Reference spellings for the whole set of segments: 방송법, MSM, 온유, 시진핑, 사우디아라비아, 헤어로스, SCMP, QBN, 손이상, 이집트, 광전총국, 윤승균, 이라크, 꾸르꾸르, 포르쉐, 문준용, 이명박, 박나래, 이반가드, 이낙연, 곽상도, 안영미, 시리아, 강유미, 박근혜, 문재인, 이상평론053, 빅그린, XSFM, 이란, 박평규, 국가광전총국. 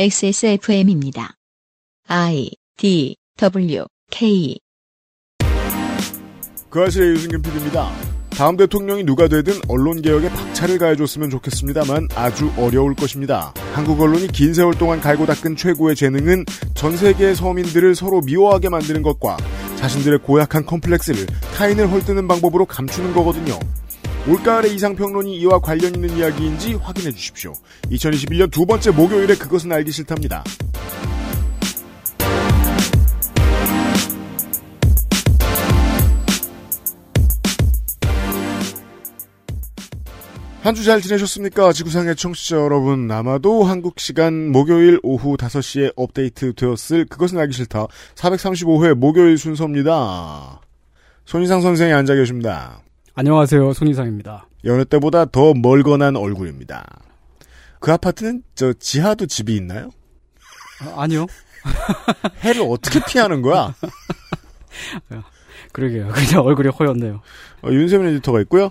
XSFM입니다. I, D, W, K. 그 아실의 유진균 PD입니다. 다음 대통령이 누가 되든 언론개혁에 박차를 가해줬으면 좋겠습니다만 아주 어려울 것입니다. 한국 언론이 긴 세월 동안 갈고 닦은 최고의 재능은 전 세계의 서민들을 서로 미워하게 만드는 것과 자신들의 고약한 컴플렉스를 타인을 헐뜯는 방법으로 감추는 거거든요. 올가을의 이상평론이 이와 관련 있는 이야기인지 확인해 주십시오. 2021년 두 번째 목요일에 그것은 알기 싫답니다. 한 주 잘 지내셨습니까? 지구상의 청취자 여러분, 아마도 한국시간 목요일 오후 5시에 업데이트 되었을 그것은 알기 싫다 435회 목요일 순서입니다. 손이상 선생이 앉아 계십니다. 안녕하세요, 손이상입니다. 여느 때보다 더 멀건한 얼굴입니다. 그 아파트는 저 지하도 집이 있나요? 아니요. 해를 어떻게 피하는 거야? 그러게요. 그냥 얼굴이 허였네요. 윤세민 에디터가 있고요.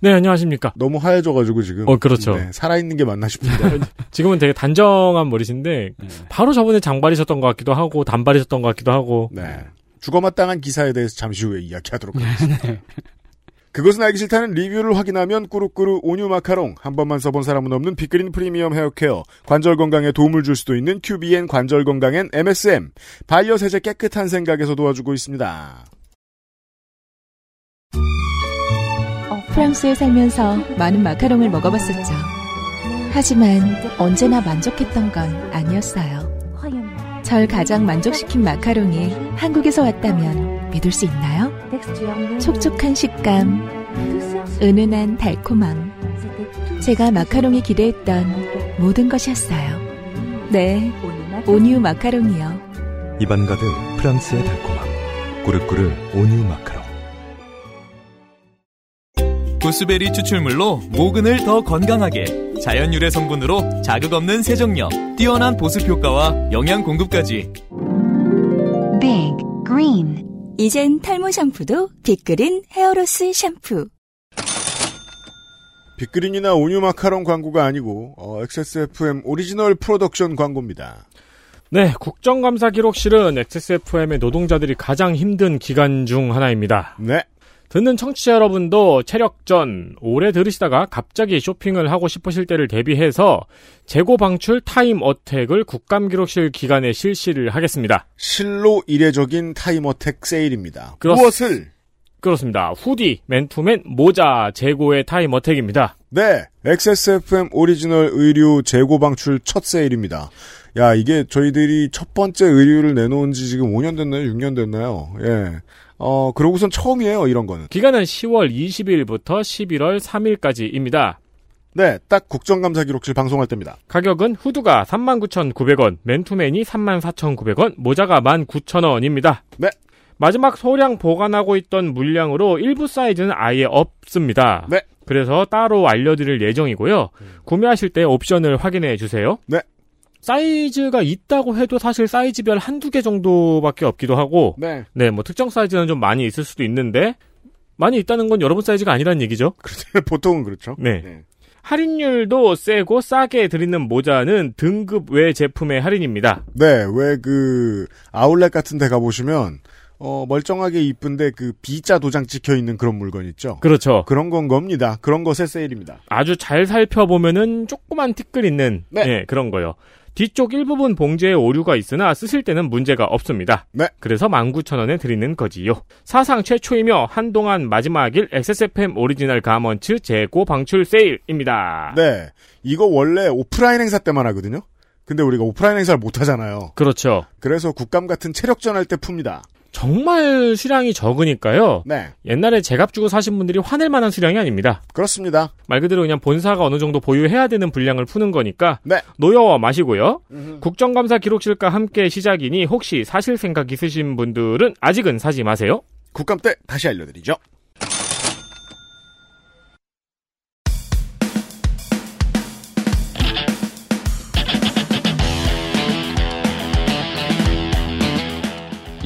네, 안녕하십니까. 너무 하얘져가지고 지금. 그렇죠. 네, 살아있는 게 맞나 싶은데. 지금은 되게 단정한 머리신데, 네. 바로 저번에 장발이셨던 것 같기도 하고, 단발이셨던 것 같기도 하고. 네. 죽어마땅한 기사에 대해서 잠시 후에 이야기하도록 하겠습니다. 네. 그것은 알기 싫다는 리뷰를 확인하면 꾸르꾸르 온유 마카롱, 한 번만 써본 사람은 없는 빅그린 프리미엄 헤어케어, 관절 건강에 도움을 줄 수도 있는 QBN 관절 건강엔 MSM, 반려세제 깨끗한 생각에서 도와주고 있습니다. 프랑스에 살면서 많은 마카롱을 먹어봤었죠. 하지만 언제나 만족했던 건 아니었어요. 절 가장 만족시킨 마카롱이 한국에서 왔다면 믿을 수 있나요? 촉촉한 식감, 은은한 달콤함. 제가 마카롱이 기대했던 모든 것이었어요. 네, 온유 마카롱이요. 이반가드 프랑스의 달콤함. 꾸르꾸르 온유 마카롱. 보스베리 추출물로 모근을 더 건강하게, 자연 유래 성분으로 자극 없는 세정력, 뛰어난 보습 효과와 영양 공급까지. 빅 그린. 이젠 탈모 샴푸도 빅그린 헤어로스 샴푸. 빅그린이나 온유 마카롱 광고가 아니고 XSFM 오리지널 프로덕션 광고입니다. 네, 국정감사 기록실은 XSFM의 노동자들이 가장 힘든 기간 중 하나입니다. 네. 듣는 청취자 여러분도 체력전, 오래 들으시다가 갑자기 쇼핑을 하고 싶으실 때를 대비해서 재고 방출 타임 어택을 국감기록실 기간에 실시를 하겠습니다. 실로 이례적인 타임 어택 세일입니다. 무엇을? 그렇습니다. 후디, 맨투맨, 모자 재고의 타임 어택입니다. 네, XSFM 오리지널 의류 재고 방출 첫 세일입니다. 야, 이게 저희들이 첫 번째 의류를 내놓은 지 지금 5년 됐나요? 6년 됐나요? 예. 그러고선 처음이에요, 이런 거는. 기간은 10월 20일부터 11월 3일까지입니다. 네, 딱 국정감사 기록실 방송할 때입니다. 가격은 후드가 39,900원, 맨투맨이 34,900원, 모자가 19,000원입니다. 네. 마지막 소량 보관하고 있던 물량으로 일부 사이즈는 아예 없습니다. 네. 그래서 따로 알려드릴 예정이고요. 구매하실 때 옵션을 확인해 주세요. 네. 사이즈가 있다고 해도 사실 사이즈별 한두 개 정도밖에 없기도 하고, 네. 네, 뭐 특정 사이즈는 좀 많이 있을 수도 있는데, 많이 있다는 건 여러분 사이즈가 아니라는 얘기죠. 그렇죠. 보통은 그렇죠. 네. 네. 할인율도 세고 싸게 드리는 모자는 등급 외 제품의 할인입니다. 네, 왜 그, 아울렛 같은 데 가보시면, 멀쩡하게 이쁜데 그 B자 도장 찍혀있는 그런 물건 있죠? 그렇죠. 그런 건 겁니다. 그런 것의 세일입니다. 아주 잘 살펴보면은 조그만 티끌 있는, 네. 네, 그런 거요. 뒤쪽 일부분 봉제에 오류가 있으나 쓰실 때는 문제가 없습니다. 네. 그래서 19,000원에 드리는 거지요. 사상 최초이며 한동안 마지막일 XSFM 오리지널 가먼츠 재고 방출 세일입니다. 네. 이거 원래 오프라인 행사 때만 하거든요. 근데 우리가 오프라인 행사를 못 하잖아요. 그렇죠. 그래서 국감 같은 체력전 할 때 풉니다. 정말 수량이 적으니까요. 네. 옛날에 제값 주고 사신 분들이 화낼 만한 수량이 아닙니다. 그렇습니다. 말 그대로 그냥 본사가 어느 정도 보유해야 되는 분량을 푸는 거니까, 네. 노여워 마시고요. 국정감사 기록실과 함께 시작이니 혹시 사실 생각 있으신 분들은 아직은 사지 마세요. 국감 때 다시 알려드리죠.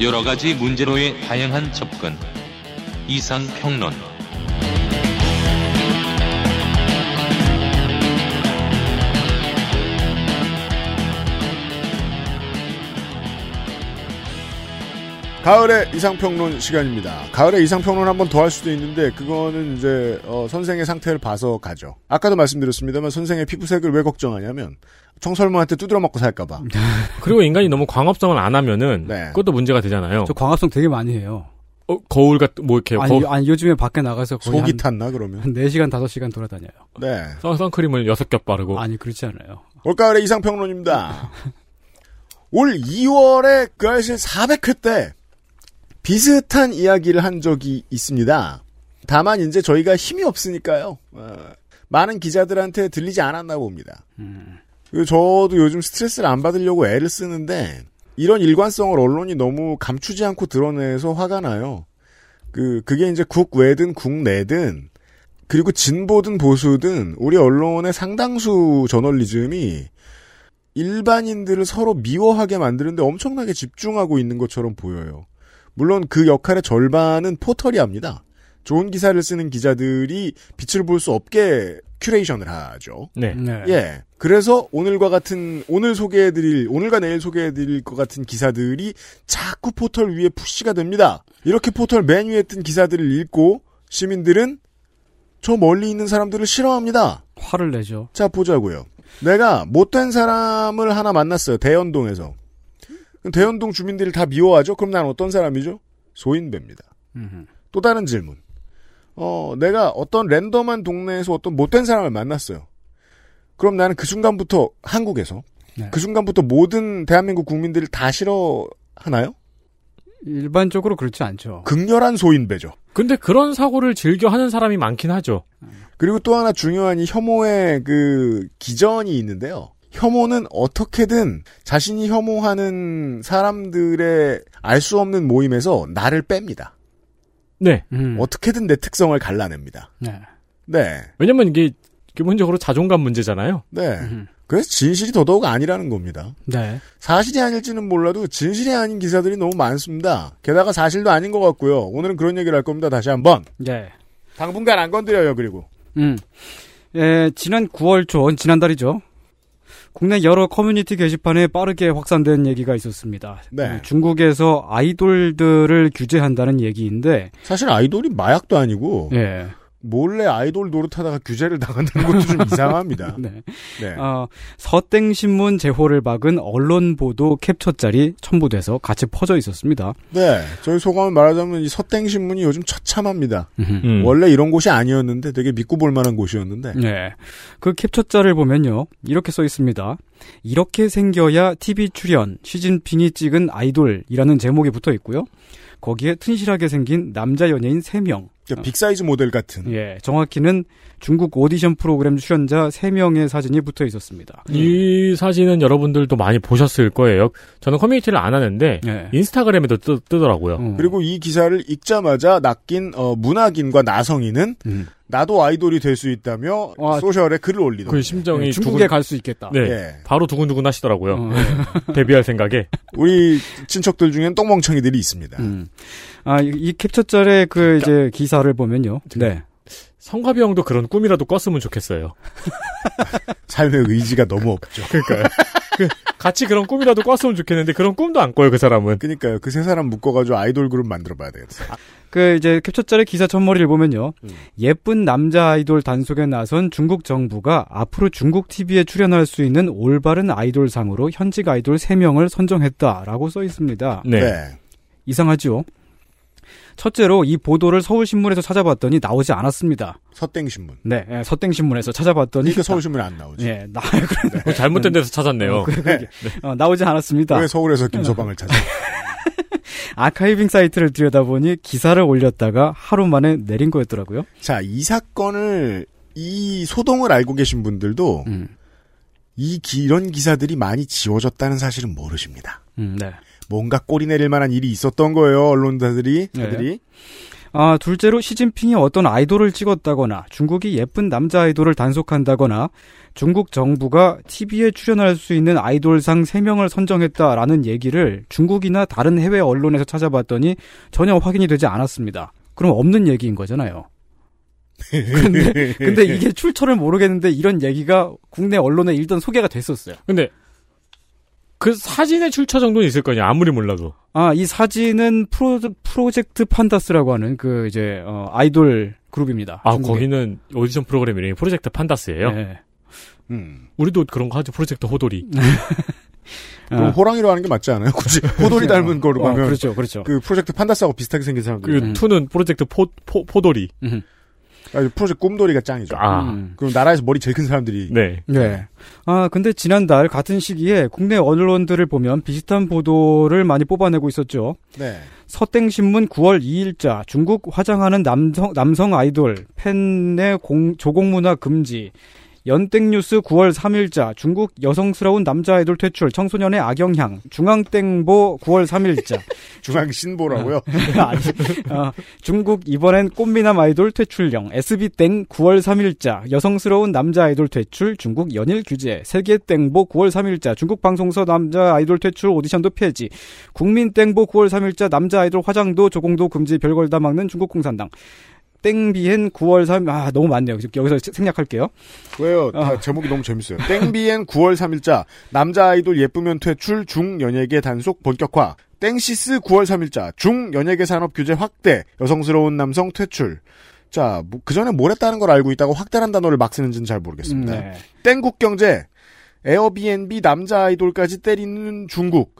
여러 가지 문제로의 다양한 접근. 이상평론. 가을의 이상평론 시간입니다. 가을의 이상평론 한 번 더 할 수도 있는데 그거는 이제 선생의 상태를 봐서 가죠. 아까도 말씀드렸습니다만 선생의 피부색을 왜 걱정하냐면 청설모한테 두드려 맞고 살까 봐. 그리고 인간이 너무 광합성을 안 하면은 네. 그것도 문제가 되잖아요. 저 광합성 되게 많이 해요. 거울 같은 뭐 이렇게 아니 요즘에 밖에 나가서 거의 속이 탔나 그러면 한 4시간 5시간 돌아다녀요. 네. 선크림을 6겹 바르고. 아니 그렇지 않아요. 올가을의 이상평론입니다. 올 2월에 그 아이신 400회 때 비슷한 이야기를 한 적이 있습니다. 다만 이제 저희가 힘이 없으니까요. 많은 기자들한테 들리지 않았나 봅니다. 저도 요즘 스트레스를 안 받으려고 애를 쓰는데 이런 일관성을 언론이 너무 감추지 않고 드러내서 화가 나요. 그게 이제 국외든 국내든 그리고 진보든 보수든 우리 언론의 상당수 저널리즘이 일반인들을 서로 미워하게 만드는데 엄청나게 집중하고 있는 것처럼 보여요. 물론 그 역할의 절반은 포털이 합니다. 좋은 기사를 쓰는 기자들이 빛을 볼 수 없게 큐레이션을 하죠. 네. 예. 그래서 오늘과 내일 소개해드릴 것 같은 기사들이 자꾸 포털 위에 푸시가 됩니다. 이렇게 포털 맨 위에 뜬 기사들을 읽고 시민들은 저 멀리 있는 사람들을 싫어합니다. 화를 내죠. 자, 보자고요. 내가 못된 사람을 하나 만났어요. 대연동에서. 대연동 주민들이 다 미워하죠? 그럼 난 어떤 사람이죠? 소인배입니다. 또 다른 질문. 내가 어떤 랜덤한 동네에서 어떤 못된 사람을 만났어요. 그럼 나는 그 순간부터 한국에서 네. 그 순간부터 모든 대한민국 국민들을 다 싫어하나요? 일반적으로 그렇지 않죠. 극렬한 소인배죠. 근데 그런 사고를 즐겨 하는 사람이 많긴 하죠. 그리고 또 하나 중요한 이 혐오의 그 기전이 있는데요. 혐오는 어떻게든 자신이 혐오하는 사람들의 알 수 없는 모임에서 나를 뺍니다. 네. 어떻게든 내 특성을 갈라냅니다. 네. 네. 왜냐면 이게 기본적으로 자존감 문제잖아요. 네. 그래서 진실이 더더욱 아니라는 겁니다. 네. 사실이 아닐지는 몰라도 진실이 아닌 기사들이 너무 많습니다. 게다가 사실도 아닌 것 같고요. 오늘은 그런 얘기를 할 겁니다. 다시 한번. 네. 당분간 안 건드려요. 그리고. 예, 지난 9월 초, 지난달이죠. 국내 여러 커뮤니티 게시판에 빠르게 확산된 얘기가 있었습니다. 네. 중국에서 아이돌들을 규제한다는 얘기인데 사실 아이돌이 마약도 아니고 네. 몰래 아이돌 노릇하다가 규제를 당한다는 것도 좀 이상합니다. 네. 네. 서땡신문 제호를 박은 언론 보도 캡처짤이 첨부돼서 같이 퍼져 있었습니다. 네. 저희 소감을 말하자면 이 서땡신문이 요즘 처참합니다. 원래 이런 곳이 아니었는데 되게 믿고 볼 만한 곳이었는데. 네. 그 캡처짤을 보면요. 이렇게 써 있습니다. 이렇게 생겨야 TV 출연, 시진핑이 찍은 아이돌이라는 제목이 붙어 있고요. 거기에 튼실하게 생긴 남자 연예인 3명. 그러니까 빅사이즈 모델 같은. 예, 정확히는 중국 오디션 프로그램 출연자 3명의 사진이 붙어 있었습니다. 이 사진은 여러분들도 많이 보셨을 거예요. 저는 커뮤니티를 안 하는데 예. 인스타그램에도 뜨더라고요. 그리고 이 기사를 읽자마자 낚인 문학인과 나성인은 나도 아이돌이 될 수 있다며 소셜에 글을 올리더라고요. 그 심정이 예, 중국에 갈 수 있겠다. 네, 예. 바로 두근두근 하시더라고요. 예. 데뷔할 생각에. 우리 친척들 중엔 똥멍청이들이 있습니다. 이 캡처짤의 그 이제 기사를 보면요. 네. 성가비 형도 그런 꿈이라도 꿨으면 좋겠어요. 삶의 의지가 너무 없죠. 그러니까요. 같이 그런 꿈이라도 꿨으면 좋겠는데 그런 꿈도 안 꿔요, 그 사람은. 그러니까요. 그 세 사람 묶어가지고 아이돌 그룹 만들어봐야 되겠어요. 그 이제 캡처짤의 기사 첫머리를 보면요. 예쁜 남자 아이돌 단속에 나선 중국 정부가 앞으로 중국 TV에 출연할 수 있는 올바른 아이돌 상으로 현직 아이돌 3명을 선정했다라고 써 있습니다. 네. 이상하죠? 첫째로 이 보도를 서울신문에서 찾아봤더니 나오지 않았습니다. 서땡신문. 네, 서땡신문에서 찾아봤더니. 이게 서울신문에 안 나오지. 네, 네. 잘못된 데서 찾았네요. 네. 나오지 않았습니다. 왜 서울에서 김서방을 찾아? 아카이빙 사이트를 들여다보니 기사를 올렸다가 하루 만에 내린 거였더라고요. 자, 이 사건을 이 소동을 알고 계신 분들도 이런 기사들이 많이 지워졌다는 사실은 모르십니다. 네. 뭔가 꼬리 내릴 만한 일이 있었던 거예요, 언론사들이. 네. 둘째로 시진핑이 어떤 아이돌을 찍었다거나 중국이 예쁜 남자 아이돌을 단속한다거나 중국 정부가 TV에 출연할 수 있는 아이돌상 3명을 선정했다라는 얘기를 중국이나 다른 해외 언론에서 찾아봤더니 전혀 확인이 되지 않았습니다. 그럼 없는 얘기인 거잖아요. 근데 이게 출처를 모르겠는데 이런 얘기가 국내 언론에 일단 소개가 됐었어요. 근데 그 사진의 출처 정도는 있을 거냐, 아무리 몰라도. 아, 이 사진은 프로젝트 판다스라고 하는 그 이제 아이돌 그룹입니다. 아, 중국에. 거기는 오디션 프로그램 이름이 프로젝트 판다스예요? 네. 우리도 그런 거 하죠. 프로젝트 호돌이. 그럼 호랑이로 하는 게 맞지 않아요? 굳이 호돌이 닮은 거로 보면. 그렇죠. 그 프로젝트 판다스하고 비슷하게 생긴 사람. 그 투는 프로젝트 포돌이. 아, 프로젝트 꼼돌이가 짱이죠. 아. 그럼 나라에서 머리 제일 큰 사람들이. 네. 아, 근데 지난달 같은 시기에 국내 언론들을 보면 비슷한 보도를 많이 뽑아내고 있었죠. 네. 서땡신문 9월 2일자 중국 화장하는 남성 아이돌 팬의 조공문화 금지. 연땡뉴스 9월 3일자 중국 여성스러운 남자 아이돌 퇴출 청소년의 악영향. 중앙땡보 9월 3일자 중앙신보라고요? 중국 이번엔 꽃미남 아이돌 퇴출령. SB땡 9월 3일자 여성스러운 남자 아이돌 퇴출 중국 연일 규제. 세계땡보 9월 3일자 중국 방송사 남자 아이돌 퇴출 오디션도 폐지. 국민땡보 9월 3일자 남자 아이돌 화장도 조공도 금지. 별걸 다 막는 중국 공산당. 땡비엔 9월 3일, 아, 너무 많네요. 여기서 생략할게요. 왜요? 다 제목이 너무 재밌어요. 땡비엔 9월 3일자, 남자 아이돌 예쁘면 퇴출, 중 연예계 단속 본격화. 땡시스 9월 3일자, 중 연예계 산업 규제 확대, 여성스러운 남성 퇴출. 자, 뭐, 그 전에 뭘 했다는 걸 알고 있다고 확대란 단어를 막 쓰는지는 잘 모르겠습니다. 네. 땡국경제, 에어비앤비 남자 아이돌까지 때리는 중국.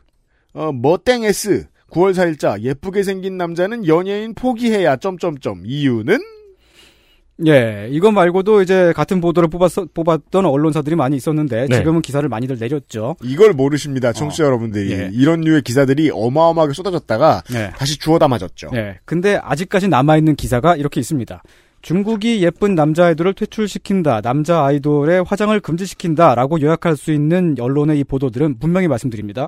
머땡S. 9월 4일자 예쁘게 생긴 남자는 연예인 포기해야 점점점 이유는? 예, 이거 말고도 이제 같은 보도를 뽑았던 언론사들이 많이 있었는데 네. 지금은 기사를 많이들 내렸죠. 이걸 모르십니다, 청취자 여러분들이. 예. 이런 류의 기사들이 어마어마하게 쏟아졌다가 네. 다시 주워 담아졌죠. 예, 근데 아직까지 남아있는 기사가 이렇게 있습니다. 중국이 예쁜 남자 아이돌을 퇴출시킨다, 남자 아이돌의 화장을 금지시킨다라고 요약할 수 있는 언론의 이 보도들은 분명히 말씀드립니다.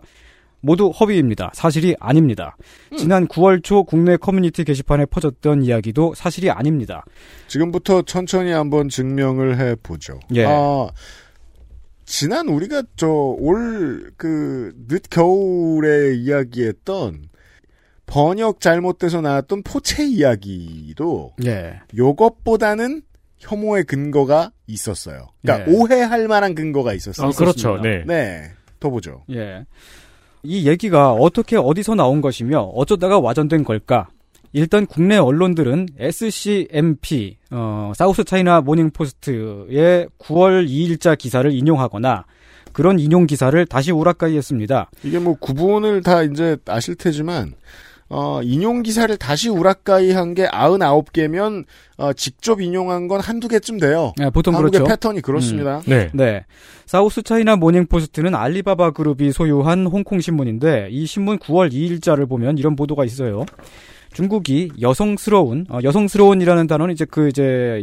모두 허위입니다. 사실이 아닙니다. 지난 9월 초 국내 커뮤니티 게시판에 퍼졌던 이야기도 사실이 아닙니다. 지금부터 천천히 한번 증명을 해보죠. 예. 아, 지난 우리가 올 그 늦겨울에 이야기했던 번역 잘못돼서 나왔던 포체 이야기도 예. 요것보다는 혐오의 근거가 있었어요. 그러니까 예. 오해할 만한 근거가 있었어요. 아, 그렇죠. 네. 더 보죠. 예. 이 얘기가 어떻게 어디서 나온 것이며 어쩌다가 와전된 걸까? 일단 국내 언론들은 SCMP, 사우스차이나모닝포스트의 9월 2일자 기사를 인용하거나 그런 인용 기사를 다시 우락가이했습니다. 이게 뭐 구분을 다 이제 아실 테지만 인용 기사를 다시 우락가이한 게 99개면 직접 인용한 건 한두 개쯤 돼요. 네, 보통 그렇죠. 한국의 패턴이 그렇습니다. 네. 사우스 차이나 모닝포스트는 알리바바 그룹이 소유한 홍콩 신문인데 이 신문 9월 2일자를 보면 이런 보도가 있어요. 중국이 여성스러운이라는 단어는 이제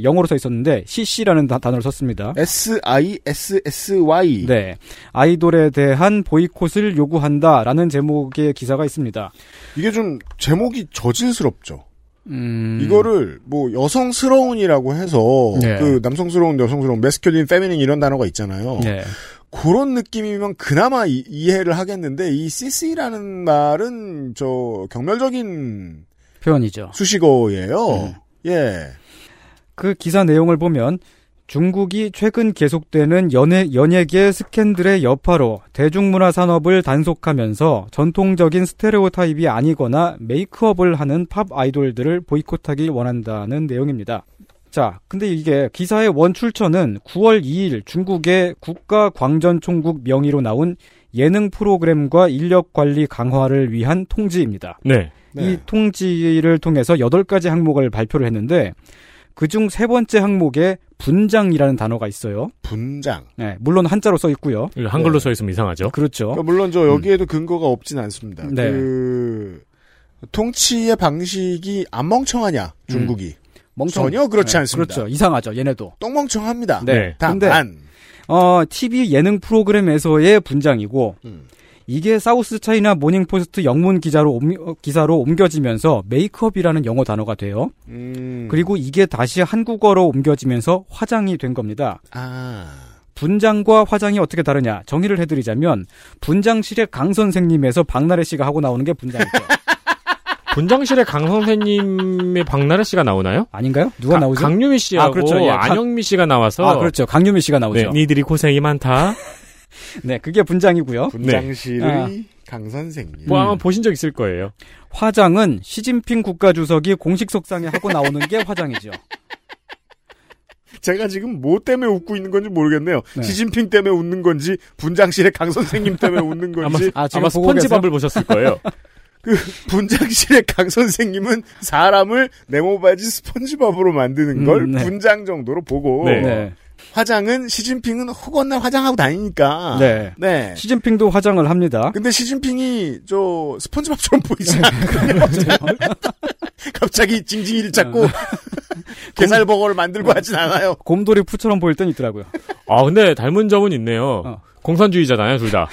영어로 써 있었는데 CC라는 단어를 썼습니다. SISSY. 네. 아이돌에 대한 보이콧을 요구한다라는 제목의 기사가 있습니다. 이게 좀 제목이 저질스럽죠. 이거를 뭐 여성스러운이라고 해서 네. 그 남성스러운, 여성스러운, 메스큘린, 페미닌 이런 단어가 있잖아요. 네. 그런 느낌이면 그나마 이해를 하겠는데 이 CC라는 말은 경멸적인 표현이죠. 수식어예요. 예. 그 기사 내용을 보면 중국이 최근 계속되는 연예계 스캔들의 여파로 대중문화 산업을 단속하면서 전통적인 스테레오타입이 아니거나 메이크업을 하는 팝 아이돌들을 보이콧하길 원한다는 내용입니다. 자, 근데 이게 기사의 원출처는 9월 2일 중국의 국가광전총국 명의로 나온 예능 프로그램과 인력 관리 강화를 위한 통지입니다. 네. 이 통지를 통해서 8가지 항목을 발표를 했는데 그중 세 번째 항목에 분장이라는 단어가 있어요. 분장. 네, 물론 한자로 써 있고요. 한글로 써 있으면 이상하죠. 그렇죠. 그러니까 물론 여기에도 근거가 없진 않습니다. 네. 그 통치의 방식이 안 멍청하냐, 중국이. 전혀 그렇지 않습니다. 그렇죠. 이상하죠. 얘네도. 똥멍청합니다. 네. 근데 TV 예능 프로그램에서의 분장이고 이게 사우스 차이나 모닝포스트 영문 기사로 옮겨지면서 메이크업이라는 영어 단어가 돼요. 그리고 이게 다시 한국어로 옮겨지면서 화장이 된 겁니다. 아. 분장과 화장이 어떻게 다르냐? 정의를 해드리자면 분장실의 강 선생님에서 박나래 씨가 하고 나오는 게 분장이죠. 분장실의 강 선생님의 박나래 씨가 나오나요? 아닌가요? 누가 나오죠? 강유미 씨하고 안영미 씨가 나와서. 아, 그렇죠. 강유미 씨가 나오죠. 네, 니들이 고생이 많다. 네, 그게 분장이고요. 분장실의 강선생님. 뭐 아마 보신 적 있을 거예요. 화장은 시진핑 국가주석이 공식 석상에 하고 나오는 게 화장이죠. 제가 지금 뭐 때문에 웃고 있는 건지 모르겠네요. 네. 시진핑 때문에 웃는 건지 분장실의 강선생님 때문에 웃는 건지. 아마 스펀지밥을 보셨을 거예요. 그 분장실의 강 선생님은 사람을 네모바지 스펀지밥으로 만드는 걸 네. 분장 정도로 보고 네. 화장은 시진핑은 허건날 화장하고 다니니까 네. 시진핑도 화장을 합니다. 근데 시진핑이 저 스펀지밥처럼 보이지 않거든요. 갑자기 징징이를 잡고 게살버거를 만들고 하진 않아요. 곰돌이 푸처럼 보일 땐 있더라고요. 아 근데 닮은 점은 있네요. 공산주의자잖아요 둘 다.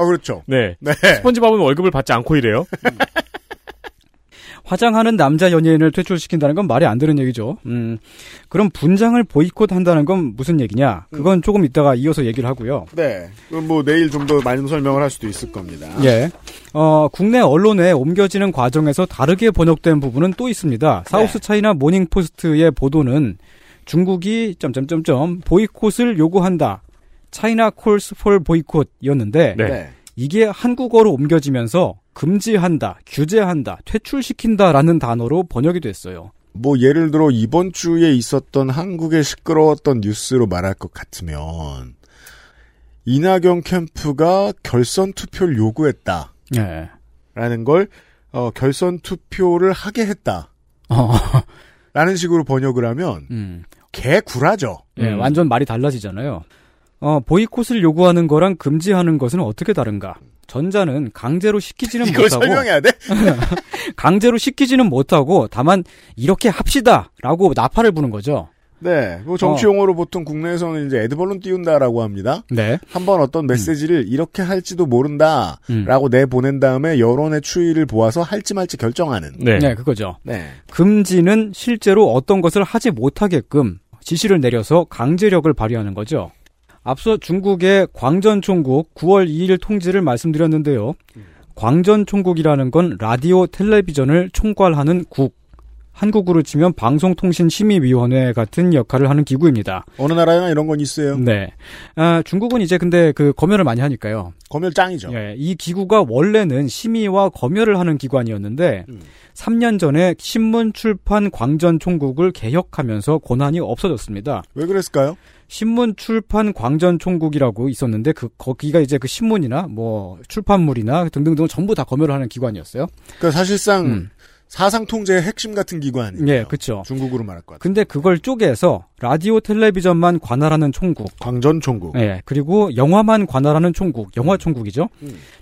아, 그렇죠. 네. 스펀지밥은 월급을 받지 않고 일해요. 화장하는 남자 연예인을 퇴출시킨다는 건 말이 안 되는 얘기죠. 그럼 분장을 보이콧한다는 건 무슨 얘기냐? 그건 조금 이따가 이어서 얘기를 하고요. 네. 그럼 뭐 내일 좀 더 많은 설명을 할 수도 있을 겁니다. 예. 국내 언론에 옮겨지는 과정에서 다르게 번역된 부분은 또 있습니다. 사우스차이나 모닝포스트의 보도는 중국이 점점점점 보이콧을 요구한다. 차이나 콜스 폴 보이콧이었는데 이게 한국어로 옮겨지면서 금지한다, 규제한다, 퇴출시킨다라는 단어로 번역이 됐어요. 뭐 예를 들어 이번 주에 있었던 한국의 시끄러웠던 뉴스로 말할 것 같으면 이낙연 캠프가 결선 투표를 요구했다. 라는 걸 결선 투표를 하게 했다. 라는 식으로 번역을 하면 개구라죠. 완전 말이 달라지잖아요. 보이콧을 요구하는 거랑 금지하는 것은 어떻게 다른가? 전자는 강제로 시키지는 이걸 못하고 설명해야 돼? 강제로 시키지는 못하고 다만 이렇게 합시다 라고 나팔을 부는 거죠. 네, 뭐 정치 용어로 보통 국내에서는 이제 애드벌룬 띄운다라고 합니다. 네, 한번 어떤 메시지를 이렇게 할지도 모른다라고 내보낸 다음에 여론의 추이를 보아서 할지 말지 결정하는. 네, 그거죠. 네, 금지는 실제로 어떤 것을 하지 못하게끔 지시를 내려서 강제력을 발휘하는 거죠. 앞서 중국의 광전총국 9월 2일 통지를 말씀드렸는데요. 광전총국이라는 건 라디오, 텔레비전을 총괄하는 국, 한국으로 치면 방송통신심의위원회 같은 역할을 하는 기구입니다. 어느 나라에나 이런 건 있어요. 네, 중국은 이제 근데 그 검열을 많이 하니까요. 검열 짱이죠. 네, 이 기구가 원래는 심의와 검열을 하는 기관이었는데 3년 전에 신문 출판 광전총국을 개혁하면서 권한이 없어졌습니다. 왜 그랬을까요? 신문 출판 광전총국이라고 있었는데 거기가 이제 그 신문이나 뭐 출판물이나 등등등 전부 다 검열을 하는 기관이었어요. 그러니까 사실상 사상 통제의 핵심 같은 기관이에요. 네, 그렇죠. 중국으로 말할 것 같아요. 근데 그걸 쪼개서 라디오 텔레비전만 관할하는 총국, 광전총국. 네, 그리고 영화만 관할하는 총국, 영화총국이죠.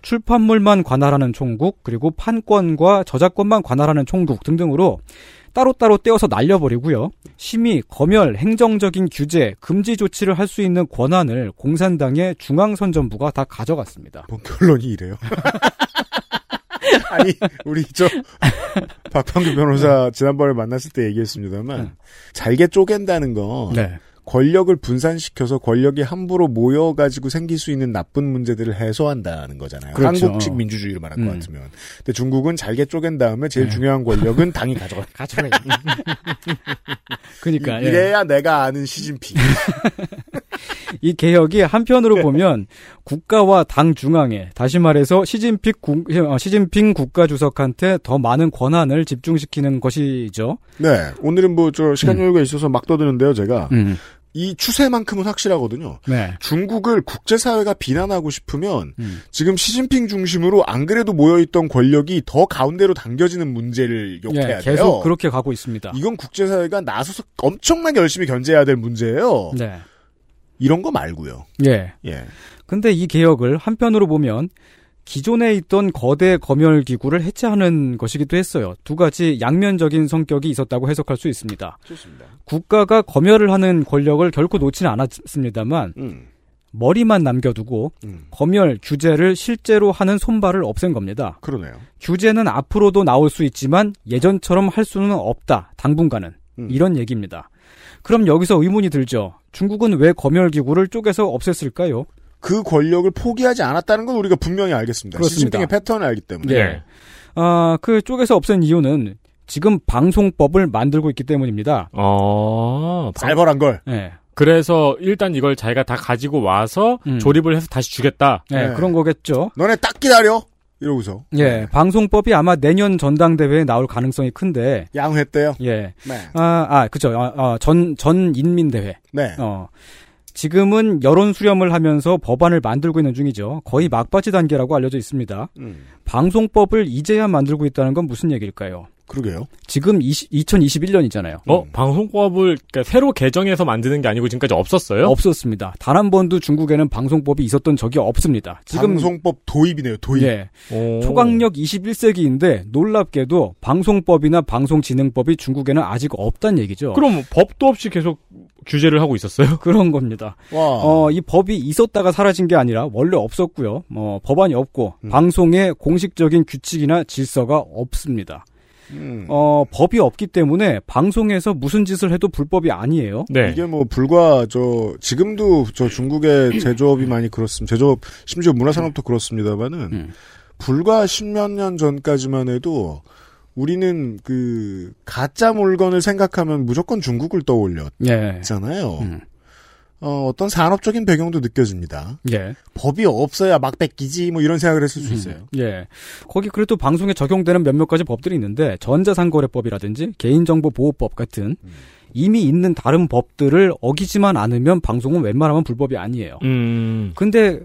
출판물만 관할하는 총국, 그리고 판권과 저작권만 관할하는 총국 등등으로 따로따로 떼어서 날려버리고요. 심의, 검열, 행정적인 규제, 금지 조치를 할 수 있는 권한을 공산당의 중앙선전부가 다 가져갔습니다. 뭐 결론이 이래요. 아니 우리 박평규 변호사 지난번에 만났을 때 얘기했습니다만 잘게 쪼갠다는 건 권력을 분산시켜서 권력이 함부로 모여가지고 생길 수 있는 나쁜 문제들을 해소한다는 거잖아요. 그렇죠. 한국식 민주주의를 말할 것 같으면. 근데 중국은 잘게 쪼갠 다음에 제일 중요한 권력은 당이 가져가요. 그러니까 이래야 내가 아는 시진핑. 이 개혁이 한편으로 보면 국가와 당 중앙에, 다시 말해서 시진핑 국가주석한테 더 많은 권한을 집중시키는 것이죠. 네, 오늘은 뭐 저 시간 여유가 있어서 막 떠드는데요, 제가. 이 추세만큼은 확실하거든요. 네. 중국을 국제사회가 비난하고 싶으면 지금 시진핑 중심으로 안 그래도 모여있던 권력이 더 가운데로 당겨지는 문제를 욕해야 돼요. 계속 그렇게 가고 있습니다. 이건 국제사회가 나서서 엄청나게 열심히 견제해야 될 문제예요. 네. 이런 거 말고요. 예. 근데 이 개혁을 한편으로 보면 기존에 있던 거대 검열 기구를 해체하는 것이기도 했어요. 두 가지 양면적인 성격이 있었다고 해석할 수 있습니다. 좋습니다. 국가가 검열을 하는 권력을 결코 놓지는 않았습니다만 머리만 남겨두고 검열, 규제를 실제로 하는 손발을 없앤 겁니다. 그러네요. 규제는 앞으로도 나올 수 있지만 예전처럼 할 수는 없다. 당분간은. 이런 얘기입니다. 그럼 여기서 의문이 들죠. 중국은 왜 검열기구를 쪼개서 없앴을까요? 그 권력을 포기하지 않았다는 건 우리가 분명히 알겠습니다. 그렇습니다. 시진핑의 패턴을 알기 때문에. 네. 그 쪼개서 없앤 이유는 지금 방송법을 만들고 있기 때문입니다. 살벌한 걸. 네. 그래서 일단 이걸 자기가 다 가지고 와서 조립을 해서 다시 주겠다. 네, 그런 거겠죠. 너네 딱 기다려. 이러고서. 예, 방송법이 아마 내년 전당대회에 나올 가능성이 큰데. 양회 때요? 예. 네. 그죠. 전인민대회. 네. 지금은 여론 수렴을 하면서 법안을 만들고 있는 중이죠. 거의 막바지 단계라고 알려져 있습니다. 방송법을 이제야 만들고 있다는 건 무슨 얘기일까요? 그러게요. 지금 2021년이잖아요. 방송법을 그러니까 새로 개정해서 만드는 게 아니고 지금까지 없었어요? 없었습니다. 단 한 번도 중국에는 방송법이 있었던 적이 없습니다. 지금 방송법 도입이네요. 도입. 예. 초강력 21세기인데 놀랍게도 방송법이나 방송진흥법이 중국에는 아직 없단 얘기죠. 그럼 법도 없이 계속 규제를 하고 있었어요? 그런 겁니다. 이 법이 있었다가 사라진 게 아니라 원래 없었고요. 법안이 없고 방송에 공식적인 규칙이나 질서가 없습니다. 법이 없기 때문에 방송에서 무슨 짓을 해도 불법이 아니에요. 네. 이게 뭐 불과 지금도 중국의 제조업이 많이 그렇습니다. 제조업, 심지어 문화산업도 그렇습니다만은 불과 10몇 년 전까지만 해도 우리는 그 가짜 물건을 생각하면 무조건 중국을 떠올렸잖아요. 예. 어떤 산업적인 배경도 느껴집니다. 예. 법이 없어야 막 뺏기지 뭐 이런 생각을 했을 수 있어요. 예. 거기 그래도 방송에 적용되는 몇몇 가지 법들이 있는데 전자상거래법이라든지 개인정보보호법 같은 이미 있는 다른 법들을 어기지만 않으면 방송은 웬만하면 불법이 아니에요. 근데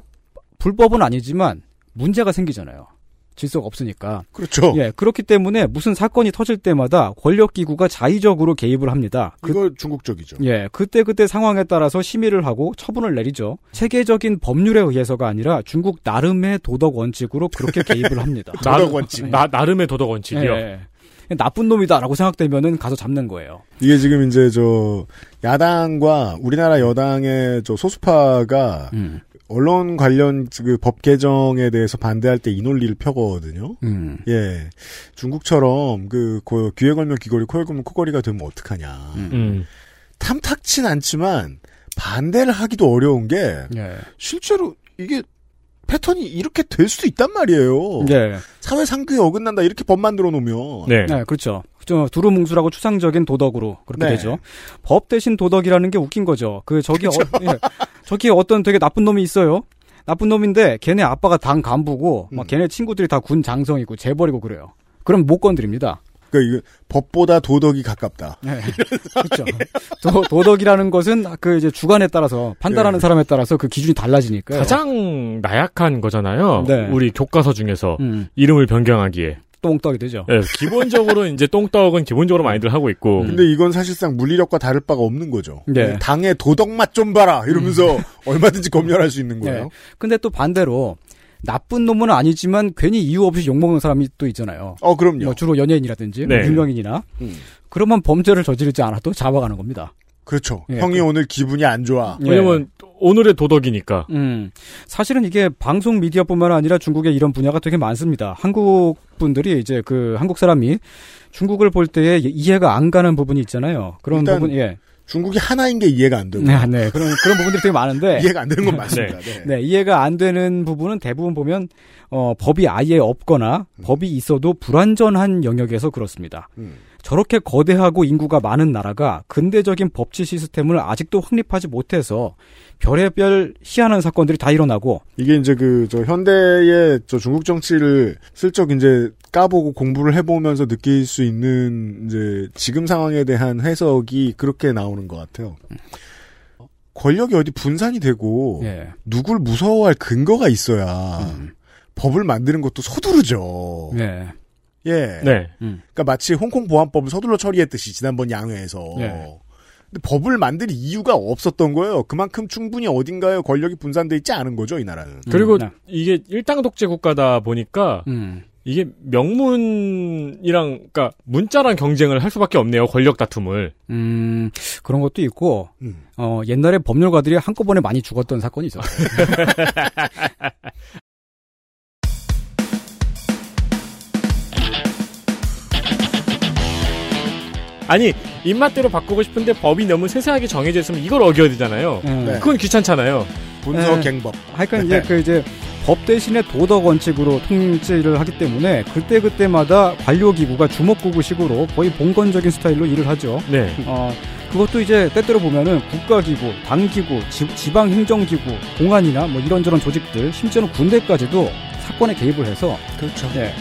불법은 아니지만 문제가 생기잖아요. 질서가 없으니까. 그렇죠. 예, 그렇기 때문에 무슨 사건이 터질 때마다 권력기구가 자의적으로 개입을 합니다. 이거 중국적이죠. 예, 그때그때 상황에 따라서 심의를 하고 처분을 내리죠. 세계적인 법률에 의해서가 아니라 중국 나름의 도덕원칙으로 그렇게 개입을 합니다. 도덕원칙. 나름의 도덕원칙이요? 예. 나쁜 놈이다라고 생각되면은 가서 잡는 거예요. 이게 지금 이제 야당과 우리나라 여당의 소수파가 언론 관련 법 개정에 대해서 반대할 때 이 논리를 펴거든요. 예, 중국처럼 귀에 걸면 귀걸이, 코에 걸면 코걸이가 되면 어떡하냐. 탐탁진 않지만 반대를 하기도 어려운 게 실제로 이게 패턴이 이렇게 될 수도 있단 말이에요. 네. 사회 상규에 어긋난다 이렇게 법 만들어 놓으면. 네. 네, 그렇죠. 두루뭉술하고 추상적인 도덕으로 그렇게 네. 되죠. 법 대신 도덕이라는 게 웃긴 거죠. 저기 어떤 되게 나쁜 놈이 있어요. 나쁜 놈인데 걔네 아빠가 당 간부고 막 걔네 친구들이 다 군 장성이고 재벌이고 그래요. 그럼 못 건드립니다. 그러니까 법보다 도덕이 가깝다. 네. 그렇죠. 도덕이라는 것은 주관에 따라서 판단하는 네. 사람에 따라서 그 기준이 달라지니까요. 가장 나약한 거잖아요. 네. 우리 교과서 중에서 이름을 변경하기에 똥떡이 되죠. 네. 기본적으로 이제 똥떡은 기본적으로 많이들 하고 있고. 근데 이건 사실상 물리력과 다를 바가 없는 거죠. 네. 당의 도덕 맛 좀 봐라 이러면서 얼마든지 검열할 수 있는 거예요. 네. 근데 또 반대로. 나쁜 놈은 아니지만 괜히 이유 없이 욕먹는 사람이 또 있잖아요. 그럼요. 주로 연예인이라든지 네. 유명인이나. 그러면 범죄를 저지르지 않아도 잡아가는 겁니다. 그렇죠. 예. 형이 오늘 기분이 안 좋아. 예. 왜냐면 오늘의 도덕이니까. 사실은 이게 방송 미디어뿐만 아니라 중국의 이런 분야가 되게 많습니다. 한국 분들이 이제 한국 사람이 중국을 볼 때에 이해가 안 가는 부분이 있잖아요. 그런 부분 예. 중국이 하나인 게 이해가 안 되고. 네. 그런 부분들이 되게 많은데. 이해가 안 되는 건 맞습니다. 네. 네. 이해가 안 되는 부분은 대부분 보면, 법이 아예 없거나 법이 있어도 불완전한 영역에서 그렇습니다. 저렇게 거대하고 인구가 많은 나라가 근대적인 법치 시스템을 아직도 확립하지 못해서 별의별 희한한 사건들이 다 일어나고. 이게 이제 현대의 중국 정치를 슬쩍 이제 까보고 공부를 해보면서 느낄 수 있는 이제 지금 상황에 대한 해석이 그렇게 나오는 것 같아요. 권력이 어디 분산이 되고 예. 누굴 무서워할 근거가 있어야 법을 만드는 것도 서두르죠. 예. 예. 네. 그러니까 마치 홍콩 보안법을 서둘러 처리했듯이 지난번 양회에서. 예. 근데 법을 만들 이유가 없었던 거예요. 그만큼 충분히 어딘가에 권력이 분산돼 있지 않은 거죠, 이 나라는. 그리고 이게 일당 독재 국가다 보니까 이게 명문이랑 그러니까 문자랑 경쟁을 할 수밖에 없네요. 권력 다툼을. 그런 것도 있고. 옛날에 법률가들이 한꺼번에 많이 죽었던 사건이 있었어요. 아니 입맛대로 바꾸고 싶은데 법이 너무 세세하게 정해져 있으면 이걸 어겨야 되잖아요. 네. 그건 귀찮잖아요. 분서갱법. 하여간 이제 법 대신에 도덕 원칙으로 통치를 하기 때문에 그때마다 관료기구가 주먹구구식으로 거의 봉건적인 스타일로 일을 하죠. 네. 그것도 이제 때때로 보면은 국가기구, 당기구, 지방행정기구, 공안이나 뭐 이런저런 조직들, 심지어는 군대까지도 사건에 개입을 해서. 그렇죠. 네.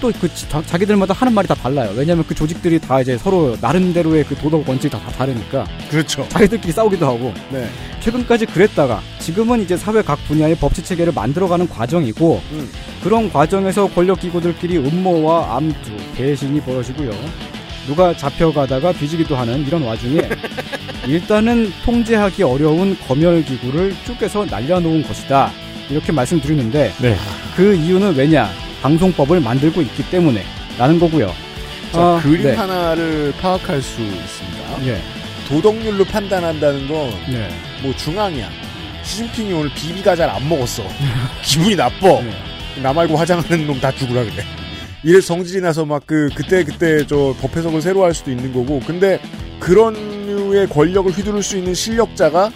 또 그 자기들마다 하는 말이 다 달라요. 왜냐하면 그 조직들이 다 이제 서로 나름대로의 그 도덕 원칙이 다 다르니까. 그렇죠. 자기들끼리 싸우기도 하고. 네. 최근까지 그랬다가 지금은 이제 사회 각 분야의 법치 체계를 만들어가는 과정이고 그런 과정에서 권력 기구들끼리 음모와 암투, 배신이 벌어지고요. 누가 잡혀가다가 뒤지기도 하는 이런 와중에 일단은 통제하기 어려운 검열 기구를 쭉 해서 날려놓은 것이다. 이렇게 말씀드리는데 네. 그 이유는 왜냐? 방송법을 만들고 있기 때문에 라는 거고요. 자, 그림 네. 하나를 파악할 수 있습니다. 예. 도덕률로 판단한다는 건 뭐 예. 중앙이야. 시진핑이 오늘 비비가 잘 안 먹었어. 기분이 나빠. 예. 나 말고 화장하는 놈 다 죽으라 그래. 이래 성질이 나서 막 그때 저 법 해석을 새로 할 수도 있는 거고. 근데 그런 류의 권력을 휘두를 수 있는 실력자가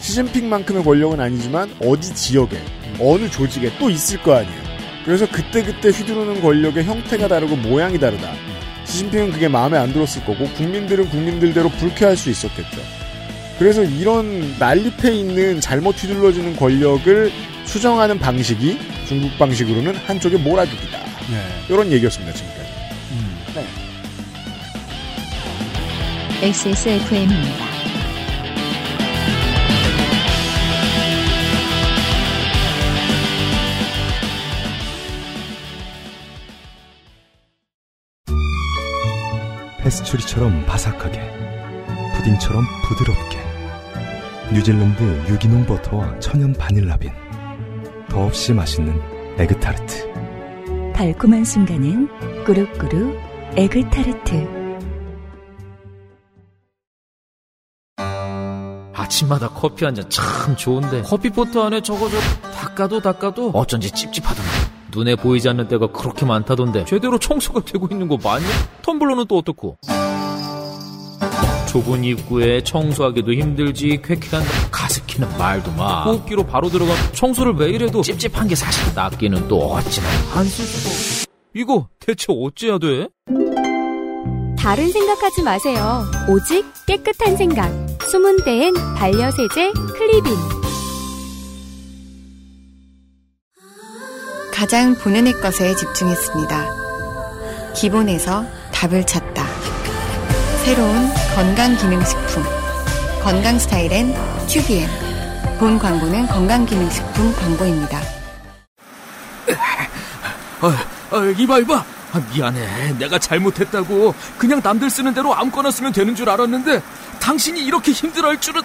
시진핑만큼의 권력은 아니지만 어디 지역에 어느 조직에 또 있을 거 아니에요. 그래서 그때그때 휘두르는 권력의 형태가 다르고 모양이 다르다. 시진핑은 그게 마음에 안 들었을 거고 국민들은 국민들대로 불쾌할 수 있었겠죠. 그래서 이런 난립해 있는 잘못 휘둘러지는 권력을 수정하는 방식이 중국 방식으로는 한쪽에 몰아주기다. 네. 이런 얘기였습니다. 지금까지. 네. XSFM입니다. 패스츄리처럼 바삭하게 푸딩처럼 부드럽게 뉴질랜드 유기농 버터와 천연 바닐라빈 더없이 맛있는 에그타르트 달콤한 순간엔 꾸르꾸르 에그타르트 아침마다 커피 한 잔 참 좋은데 커피포트 안에 저거 닦아도 어쩐지 찝찝하던데 눈에 보이지 않는 때가 그렇게 많다던데 제대로 청소가 되고 있는 거 맞냐? 텀블러는 또 어떻고? 좁은 입구에 청소하기도 힘들지 쾌쾌한 가습기는 말도 마 호흡기로 바로 들어가 청소를 매일 해도 찝찝한 게 사실 낫기는 또 어찌나 안 쓸고 이거 대체 어찌해야 돼? 다른 생각하지 마세요. 오직 깨끗한 생각 숨은 데엔 반려세제 클리빈 가장 본연의 것에 집중했습니다. 기본에서 답을 찾다. 새로운 건강기능식품. 건강스타일엔 QBN. 본 광고는 건강기능식품 광고입니다. 이봐. 미안해. 내가 잘못했다고. 그냥 남들 쓰는 대로 아무거나 쓰면 되는 줄 알았는데 당신이 이렇게 힘들어할 줄은...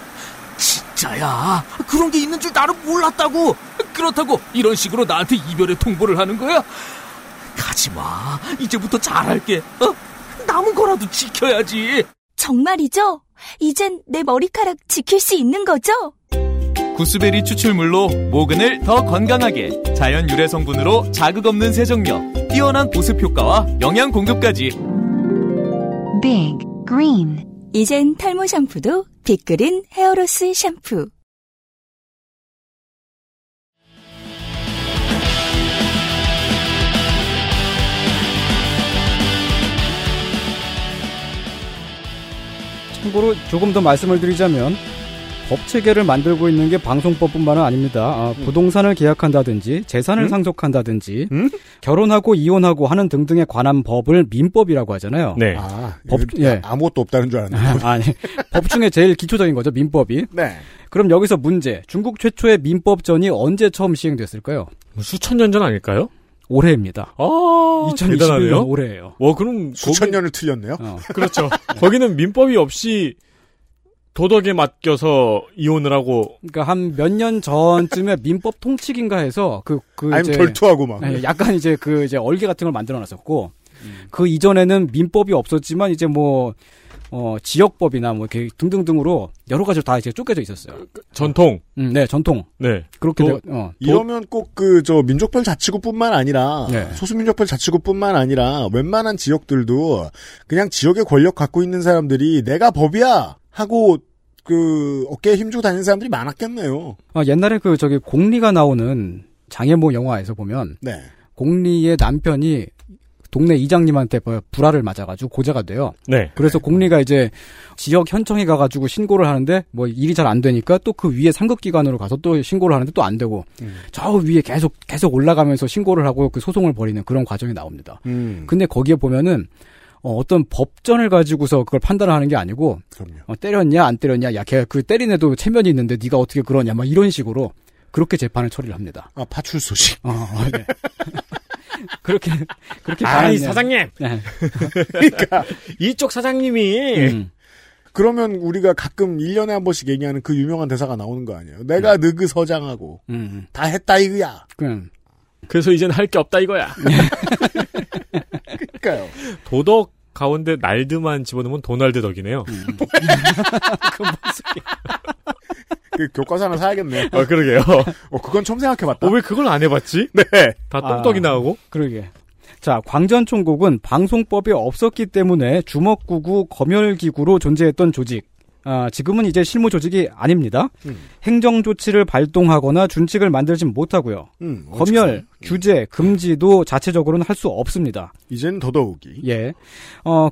진짜야. 그런 게 있는 줄 나는 몰랐다고. 그렇다고 이런 식으로 나한테 이별의 통보를 하는 거야? 가지마. 이제부터 잘할게. 남은 거라도 지켜야지. 정말이죠? 이젠 내 머리카락 지킬 수 있는 거죠? 구스베리 추출물로 모근을 더 건강하게 자연 유래 성분으로 자극 없는 세정력 뛰어난 보습 효과와 영양 공급까지 빅 그린 이젠 탈모 샴푸도 빅그린 헤어로스 샴푸. 참고로 조금 더 말씀을 드리자면 법체계를 만들고 있는 게 방송법뿐만은 아닙니다. 부동산을 계약한다든지 재산을 상속한다든지 결혼하고 이혼하고 하는 등등에 관한 법을 민법이라고 하잖아요. 네. 법, 예. 아무것도 없다는 줄 알았는데. 아니, 법 중에 제일 기초적인 거죠. 민법이. 네. 그럼 여기서 문제. 중국 최초의 민법전이 언제 처음 시행됐을까요? 수천 년 전 아닐까요? 올해입니다. 2021년 올해예요. 와, 그럼 수천 년을 틀렸네요. 그렇죠. 거기는 민법이 없이 도덕에 맡겨서 이혼을 하고. 그러니까 한 몇 년 전쯤에 민법 통칙인가 해서 이제 결투하고 막. 약간 이제 얼개 같은 걸 만들어놨었고 그 이전에는 민법이 없었지만 이제 뭐 지역법이나 뭐 이렇게 등등등으로 여러 가지 다 이제 쪼개져 있었어요. 전통. 네, 전통. 네. 그렇게 이러면 꼭 민족별 자치구뿐만 아니라 네. 소수민족별 자치구뿐만 아니라 웬만한 지역들도 그냥 지역의 권력 갖고 있는 사람들이 내가 법이야. 하고 어깨에 힘주고 다니는 사람들이 많았겠네요. 옛날에 공리가 나오는 장애모 영화에서 보면 네. 공리의 남편이 동네 이장님한테 불화를 맞아가지고 고자가 돼요. 네. 그래서 공리가 이제 지역 현청에 가가지고 신고를 하는데 뭐 일이 잘 안 되니까 또 그 위에 상급기관으로 가서 또 신고를 하는데 또 안 되고 저 위에 계속 올라가면서 신고를 하고 그 소송을 벌이는 그런 과정이 나옵니다. 근데 거기에 보면은 어떤 법전을 가지고서 그걸 판단하는 게 아니고 때렸냐 안 때렸냐 야 걔 그 때린 애도 체면이 있는데 네가 어떻게 그러냐 막 이런 식으로 그렇게 재판을 처리를 합니다. 아 파출소식. 네. 그렇게 아니 사장님. 네. 그러니까 이쪽 사장님이 그러면 우리가 가끔 1년에 한 번씩 얘기하는 그 유명한 대사가 나오는 거 아니에요? 내가 너그 서장하고 다 했다 이거야. 그래서 이젠 할 게 없다 이거야. 그러니까요. 도덕 가운데 날드만 집어넣으면 도날드 덕이네요. 그 모습이야. 그 교과서 하나 사야겠네. 그러게요. 그건 처음 생각해봤다. 왜 그걸 안 해봤지? 네. 다 똥떡이 나오고. 그러게. 자, 광전총국은 방송법이 없었기 때문에 주먹구구 검열기구로 존재했던 조직. 지금은 이제 실무 조직이 아닙니다. 행정 조치를 발동하거나 준칙을 만들진 못하고요. 검열, 규제, 금지도 자체적으로는 할 수 없습니다. 이젠 더더욱이. 예.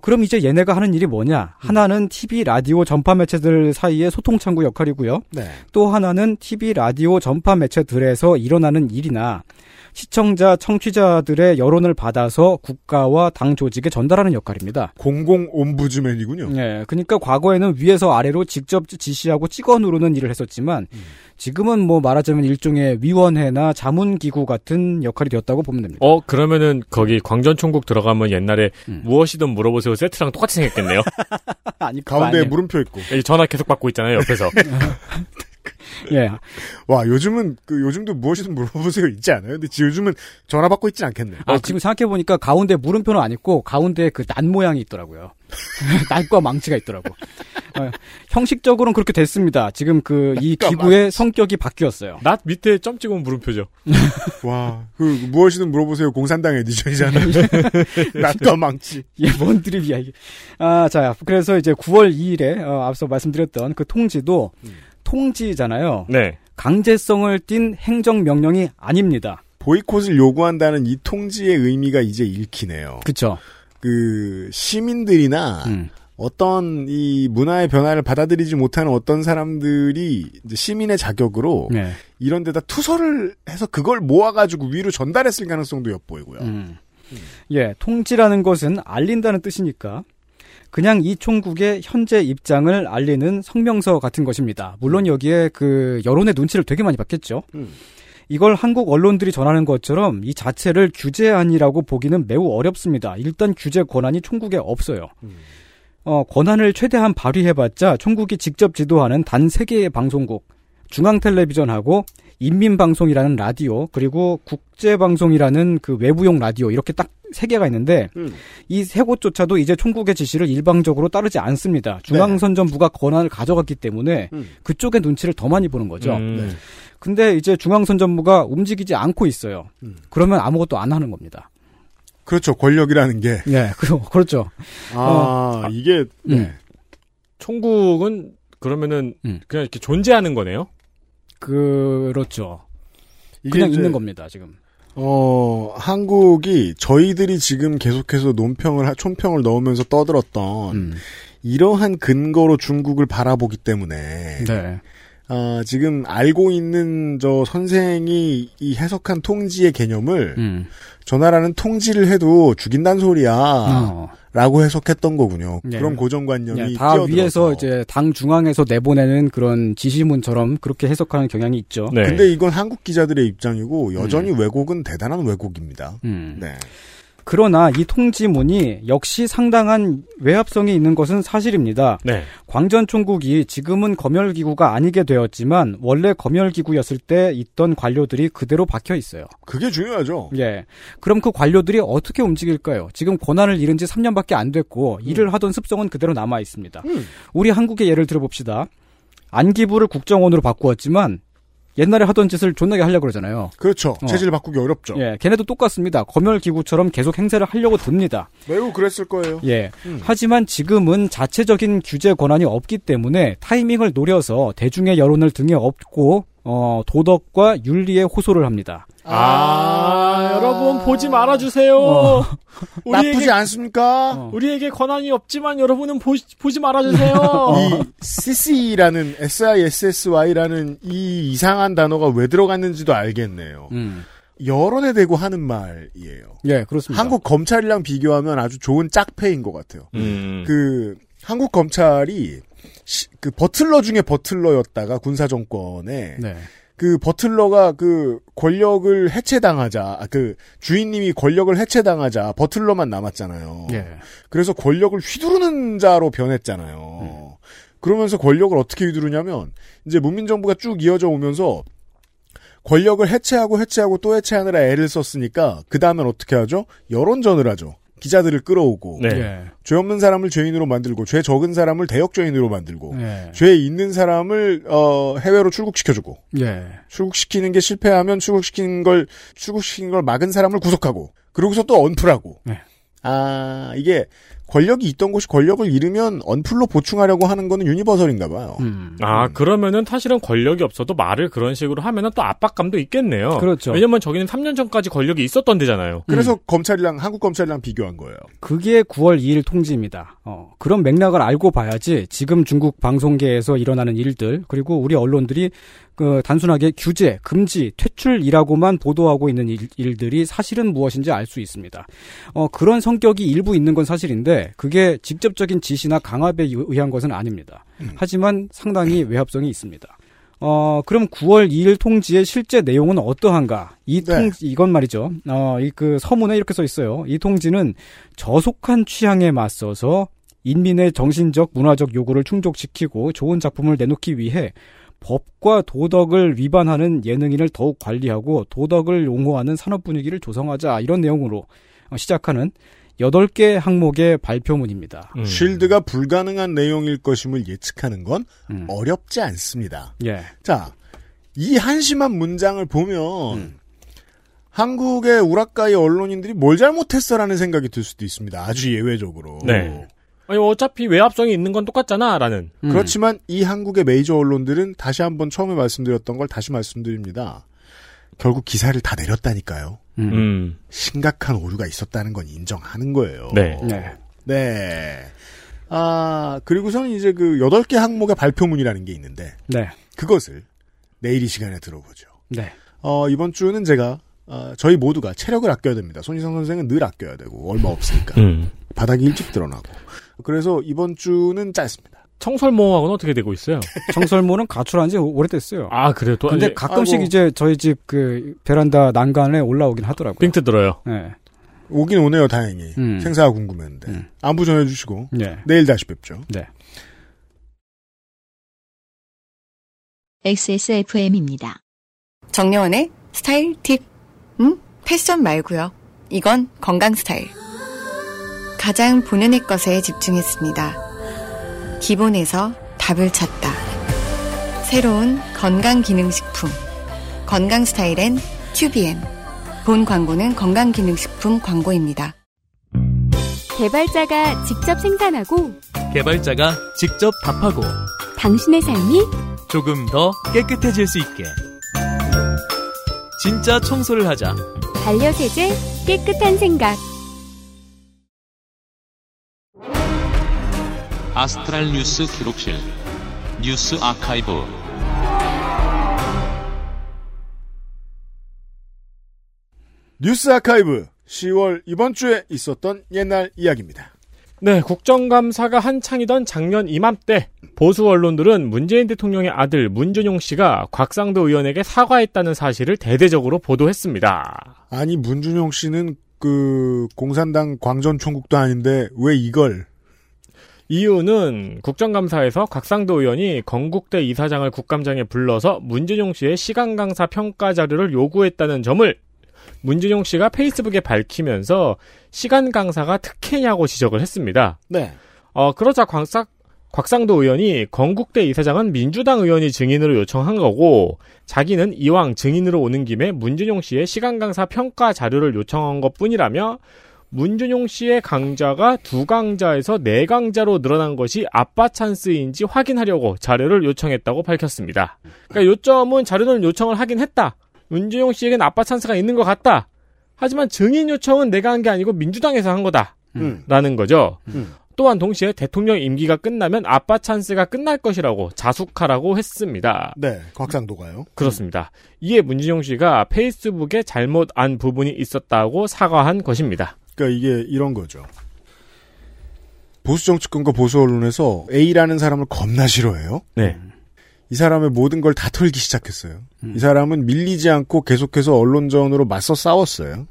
그럼 이제 얘네가 하는 일이 뭐냐? 하나는 TV, 라디오 전파 매체들 사이의 소통 창구 역할이고요. 네. 또 하나는 TV, 라디오 전파 매체들에서 일어나는 일이나 시청자, 청취자들의 여론을 받아서 국가와 당 조직에 전달하는 역할입니다. 공공 옴부즈맨이군요. 네, 그러니까 과거에는 위에서 아래로 직접 지시하고 찍어 누르는 일을 했었지만 지금은 뭐 말하자면 일종의 위원회나 자문기구 같은 역할이 되었다고 보면 됩니다. 그러면은 거기 광전총국 들어가면 옛날에 무엇이든 물어보세요 세트랑 똑같이 생겼겠네요. 아니, 가운데에 아니에요. 물음표 있고 전화 계속 받고 있잖아요 옆에서. 예. 와, 요즘은, 요즘도 무엇이든 물어보세요 있지 않아요? 근데 요즘은 전화 받고 있진 않겠네. 지금 생각해보니까 가운데 물음표는 안 있고, 가운데 그 난 모양이 있더라고요. 난과 망치가 있더라고. 형식적으로는 그렇게 됐습니다. 지금 이 기구의 성격이 바뀌었어요. 낫 밑에 점 찍으면 물음표죠. 와, 무엇이든 물어보세요. 공산당 에디션이잖아요. 낫과 망치. 예, 뭔 드립이야, 이게. 자, 그래서 이제 9월 2일에, 앞서 말씀드렸던 그 통지도, 통지잖아요. 네. 강제성을 띤 행정명령이 아닙니다. 보이콧을 요구한다는 이 통지의 의미가 이제 읽히네요. 그렇죠. 시민들이나 어떤 이 문화의 변화를 받아들이지 못하는 어떤 사람들이 이제 시민의 자격으로 이런 데다 투서를 해서 그걸 모아가지고 위로 전달했을 가능성도 엿보이고요. 예, 통지라는 것은 알린다는 뜻이니까 그냥 이 총국의 현재 입장을 알리는 성명서 같은 것입니다. 물론 여기에 여론의 눈치를 되게 많이 봤겠죠. 이걸 한국 언론들이 전하는 것처럼 이 자체를 규제안이라고 보기는 매우 어렵습니다. 일단 규제 권한이 총국에 없어요. 권한을 최대한 발휘해봤자 총국이 직접 지도하는 단 3개의 방송국, 중앙텔레비전하고 인민방송이라는 라디오, 그리고 국제방송이라는 외부용 라디오 이렇게 딱 3개가 있는데 이 3곳조차도 이제 총국의 지시를 일방적으로 따르지 않습니다. 중앙선전부가 권한을 가져갔기 때문에 그쪽의 눈치를 더 많이 보는 거죠. 네. 근데 이제 중앙선전부가 움직이지 않고 있어요. 그러면 아무것도 안 하는 겁니다. 그렇죠. 권력이라는 게. 네, 그렇죠. 이게 네. 총국은 그러면은 그냥 이렇게 존재하는 거네요? 그렇죠. 그냥 있는 겁니다, 지금. 한국이 저희들이 지금 계속해서 촌평을 넣으면서 떠들었던 이러한 근거로 중국을 바라보기 때문에 네. 지금 알고 있는 저 선생이 이 해석한 통지의 개념을 저 나라는 통지를 해도 죽인단 소리야 라고 해석했던 거군요. 네. 그런 고정관념이 다 끼어들어서. 위에서 이제 당 중앙에서 내보내는 그런 지시문처럼 그렇게 해석하는 경향이 있죠. 네. 근데 이건 한국 기자들의 입장이고 여전히 왜곡은 대단한 왜곡입니다. 네. 그러나 이 통지문이 역시 상당한 외압성이 있는 것은 사실입니다. 네. 광전총국이 지금은 검열기구가 아니게 되었지만 원래 검열기구였을 때 있던 관료들이 그대로 박혀 있어요. 그게 중요하죠. 예. 그럼 그 관료들이 어떻게 움직일까요? 지금 권한을 잃은 지 3년밖에 안 됐고 일을 하던 습성은 그대로 남아 있습니다. 우리 한국의 예를 들어봅시다. 안기부를 국정원으로 바꾸었지만 옛날에 하던 짓을 존나게 하려고 그러잖아요. 그렇죠. 체질 바꾸기 어렵죠. 예, 걔네도 똑같습니다. 검열기구처럼 계속 행세를 하려고 듭니다. 매우 그랬을 거예요. 예. 하지만 지금은 자체적인 규제 권한이 없기 때문에 타이밍을 노려서 대중의 여론을 등에 업고 도덕과 윤리에 호소를 합니다. 여러분 보지 말아주세요. 우리에게, 나쁘지 않습니까? 우리에게 권한이 없지만 여러분은 보지 말아주세요. 이 CC라는 SISSY라는 이 이상한 단어가 왜 들어갔는지도 알겠네요. 여론에 대고 하는 말이에요. 예, 그렇습니다. 한국 검찰이랑 비교하면 아주 좋은 짝패인 것 같아요. 그 한국 검찰이 그 버틀러 중에 버틀러였다가 군사 정권에 네. 그 버틀러가 그 권력을 해체당하자, 그 주인님이 권력을 해체당하자 버틀러만 남았잖아요. 예. 그래서 권력을 휘두르는 자로 변했잖아요. 그러면서 권력을 어떻게 휘두르냐면 이제 문민정부가 쭉 이어져 오면서 권력을 해체하고 또 해체하느라 애를 썼으니까 그 다음엔 어떻게 하죠? 여론전을 하죠. 기자들을 끌어오고 네. 죄 없는 사람을 죄인으로 만들고 죄 적은 사람을 대역죄인으로 만들고 네. 죄 있는 사람을 해외로 출국시켜주고 네. 출국시키는 게 실패하면 출국시킨 걸 막은 사람을 구속하고 그러고서 또 언플하고 네. 이게 권력이 있던 곳이 권력을 잃으면 언플로 보충하려고 하는 거는 유니버설인가 봐요. 그러면은 사실은 권력이 없어도 말을 그런 식으로 하면은 또 압박감도 있겠네요. 그렇죠. 왜냐면 저기는 3년 전까지 권력이 있었던 데잖아요. 그래서 검찰이랑, 한국 검찰이랑 비교한 거예요. 그게 9월 2일 통지입니다. 그런 맥락을 알고 봐야지 지금 중국 방송계에서 일어나는 일들, 그리고 우리 언론들이 그 단순하게 규제, 금지, 퇴출이라고만 보도하고 있는 일들이 사실은 무엇인지 알 수 있습니다. 그런 성격이 일부 있는 건 사실인데 그게 직접적인 지시나 강압에 의한 것은 아닙니다. 하지만 상당히 외압성이 있습니다. 그럼 9월 2일 통지의 실제 내용은 어떠한가? 이건 말이죠. 그 서문에 이렇게 써 있어요. 이 통지는 저속한 취향에 맞서서 인민의 정신적, 문화적 요구를 충족시키고 좋은 작품을 내놓기 위해 법과 도덕을 위반하는 예능인을 더욱 관리하고 도덕을 옹호하는 산업 분위기를 조성하자, 이런 내용으로 시작하는 8개 항목의 발표문입니다. 쉴드가 불가능한 내용일 것임을 예측하는 건 어렵지 않습니다. 예. 자, 이 한심한 문장을 보면 한국의 우락가의 언론인들이 뭘 잘못했어라는 생각이 들 수도 있습니다. 아주 예외적으로. 네. 아니, 어차피 외압성이 있는 건 똑같잖아, 라는. 그렇지만 이 한국의 메이저 언론들은 다시 한번 처음에 말씀드렸던 걸 다시 말씀드립니다. 결국 기사를 다 내렸다니까요. 심각한 오류가 있었다는 건 인정하는 거예요. 네. 네. 네. 그리고서는 이제 그 8개 항목의 발표문이라는 게 있는데. 네. 그것을 내일 이 시간에 들어보죠. 네. 이번 주는 제가, 저희 모두가 체력을 아껴야 됩니다. 손이상 선생은 늘 아껴야 되고, 얼마 없으니까. 바닥이 일찍 드러나고. 그래서 이번 주는 짧습니다. 청설모하고는 어떻게 되고 있어요? 청설모는 가출한 지 오래됐어요. 그래요? 근데 가끔씩 이제 저희 집 그 베란다 난간에 올라오긴 하더라고요. 빙트 들어요. 네. 오긴 오네요, 다행히. 생사가 궁금했는데. 안부 전해주시고. 네. 내일 다시 뵙죠. 네. XSFM입니다. 정려원의 스타일 팁. 패션 말고요. 이건 건강 스타일. 가장 본연의 것에 집중했습니다. 기본에서 답을 찾다. 새로운 건강기능식품. 건강 스타일엔 QBN. 본 광고는 건강기능식품 광고입니다. 개발자가 직접 생산하고 개발자가 직접 답하고 당신의 삶이 조금 더 깨끗해질 수 있게 진짜 청소를 하자. 반려세제 깨끗한 생각. 아스트랄 뉴스 기록실 뉴스 아카이브. 뉴스 아카이브 10월 이번 주에 있었던 옛날 이야기입니다. 네, 국정감사가 한창이던 작년 이맘때 보수 언론들은 문재인 대통령의 아들 문준용 씨가 곽상도 의원에게 사과했다는 사실을 대대적으로 보도했습니다. 아니, 문준용 씨는 그 공산당 광전총국도 아닌데 왜 이걸? 이유는 국정감사에서 곽상도 의원이 건국대 이사장을 국감장에 불러서 문준용 씨의 시간 강사 평가 자료를 요구했다는 점을 문준용 씨가 페이스북에 밝히면서 시간 강사가 특혜냐고 지적을 했습니다. 네. 그러자 곽상도 의원이 건국대 이사장은 민주당 의원이 증인으로 요청한 거고 자기는 이왕 증인으로 오는 김에 문준용 씨의 시간 강사 평가 자료를 요청한 것뿐이라며 문준용 씨의 강자가 2강자에서 4강자로 늘어난 것이 아빠 찬스인지 확인하려고 자료를 요청했다고 밝혔습니다. 그러니까 요점은 자료를 요청을 하긴 했다. 은재용 씨에겐 아빠 찬스가 있는 것 같다. 하지만 증인 요청은 내가 한 게 아니고 민주당에서 한 거다. 라는 거죠. 또한 동시에 대통령 임기가 끝나면 아빠 찬스가 끝날 것이라고 자숙하라고 했습니다. 네, 곽상도가요. 그렇습니다. 이에 문진용 씨가 페이스북에 잘못 안 부분이 있었다고 사과한 것입니다. 그러니까 이게 이런 거죠. 보수 정치권과 보수 언론에서 A라는 사람을 겁나 싫어해요. 네. 이 사람의 모든 걸 다 털기 시작했어요. 이 사람은 밀리지 않고 계속해서 언론전으로 맞서 싸웠어요.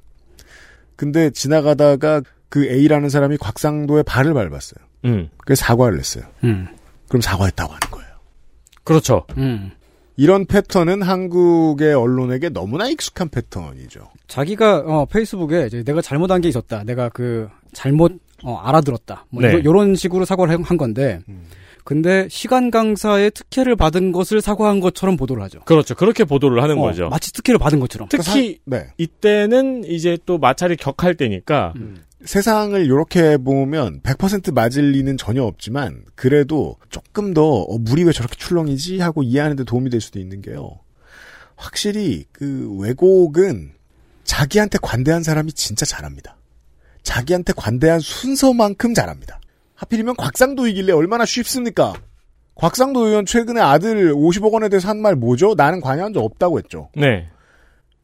근데 지나가다가 그 A라는 사람이 곽상도의 발을 밟았어요. 그래서 사과를 냈어요. 그럼 사과했다고 하는 거예요. 그렇죠. 이런 패턴은 한국의 언론에게 너무나 익숙한 패턴이죠. 자기가 페이스북에 이제 내가 잘못한 게 있었다. 내가 그 잘못 알아들었다. 뭐 네. 이런 식으로 사과를 한 건데 근데 시간 강사의 특혜를 받은 것을 사과한 것처럼 보도를 하죠. 그렇죠. 그렇게 보도를 하는 거죠. 마치 특혜를 받은 것처럼. 특히 네. 이때는 이제 또 마찰이 격할 때니까 세상을 이렇게 보면 100% 맞을 리는 전혀 없지만 그래도 조금 더 물이 왜 저렇게 출렁이지 하고 이해하는 데 도움이 될 수도 있는 게요. 확실히 그 왜곡은 자기한테 관대한 사람이 진짜 잘합니다. 자기한테 관대한 순서만큼 잘합니다. 하필이면 곽상도이길래 얼마나 쉽습니까? 곽상도 의원 최근에 아들 50억 원에 대해서 한 말 뭐죠? 나는 관여한 적 없다고 했죠. 네.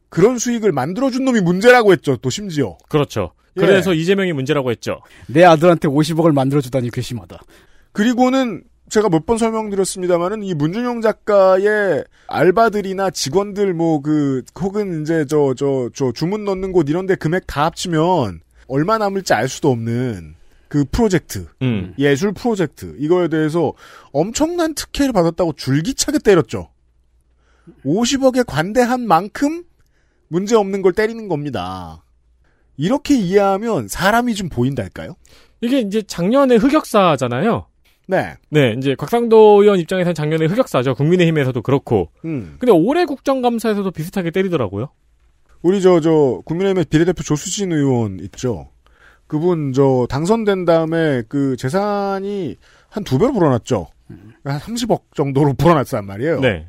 그런 수익을 만들어준 놈이 문제라고 했죠. 또 심지어. 그렇죠. 그래서 예. 이재명이 문제라고 했죠. 내 아들한테 50억을 만들어주다니 괘씸하다. 그리고는 제가 몇 번 설명드렸습니다만은 이 문준용 작가의 알바들이나 직원들 혹은 이제 주문 넣는 곳 이런데 금액 다 합치면 얼마 남을지 알 수도 없는 그 프로젝트 예술 프로젝트 이거에 대해서 엄청난 특혜를 받았다고 줄기차게 때렸죠. 50억에 관대한 만큼 문제 없는 걸 때리는 겁니다. 이렇게 이해하면 사람이 좀 보인달까요? 이게 이제 작년에 흑역사잖아요. 네. 네, 이제 곽상도 의원 입장에서는 작년에 흑역사죠. 국민의힘에서도 그렇고. 근데 올해 국정감사에서도 비슷하게 때리더라고요. 우리 국민의힘의 비례대표 조수진 의원 있죠. 그분 당선된 다음에 그 재산이 한 2배로 불어났죠. 한 30억 정도로 불어났단 말이에요. 네.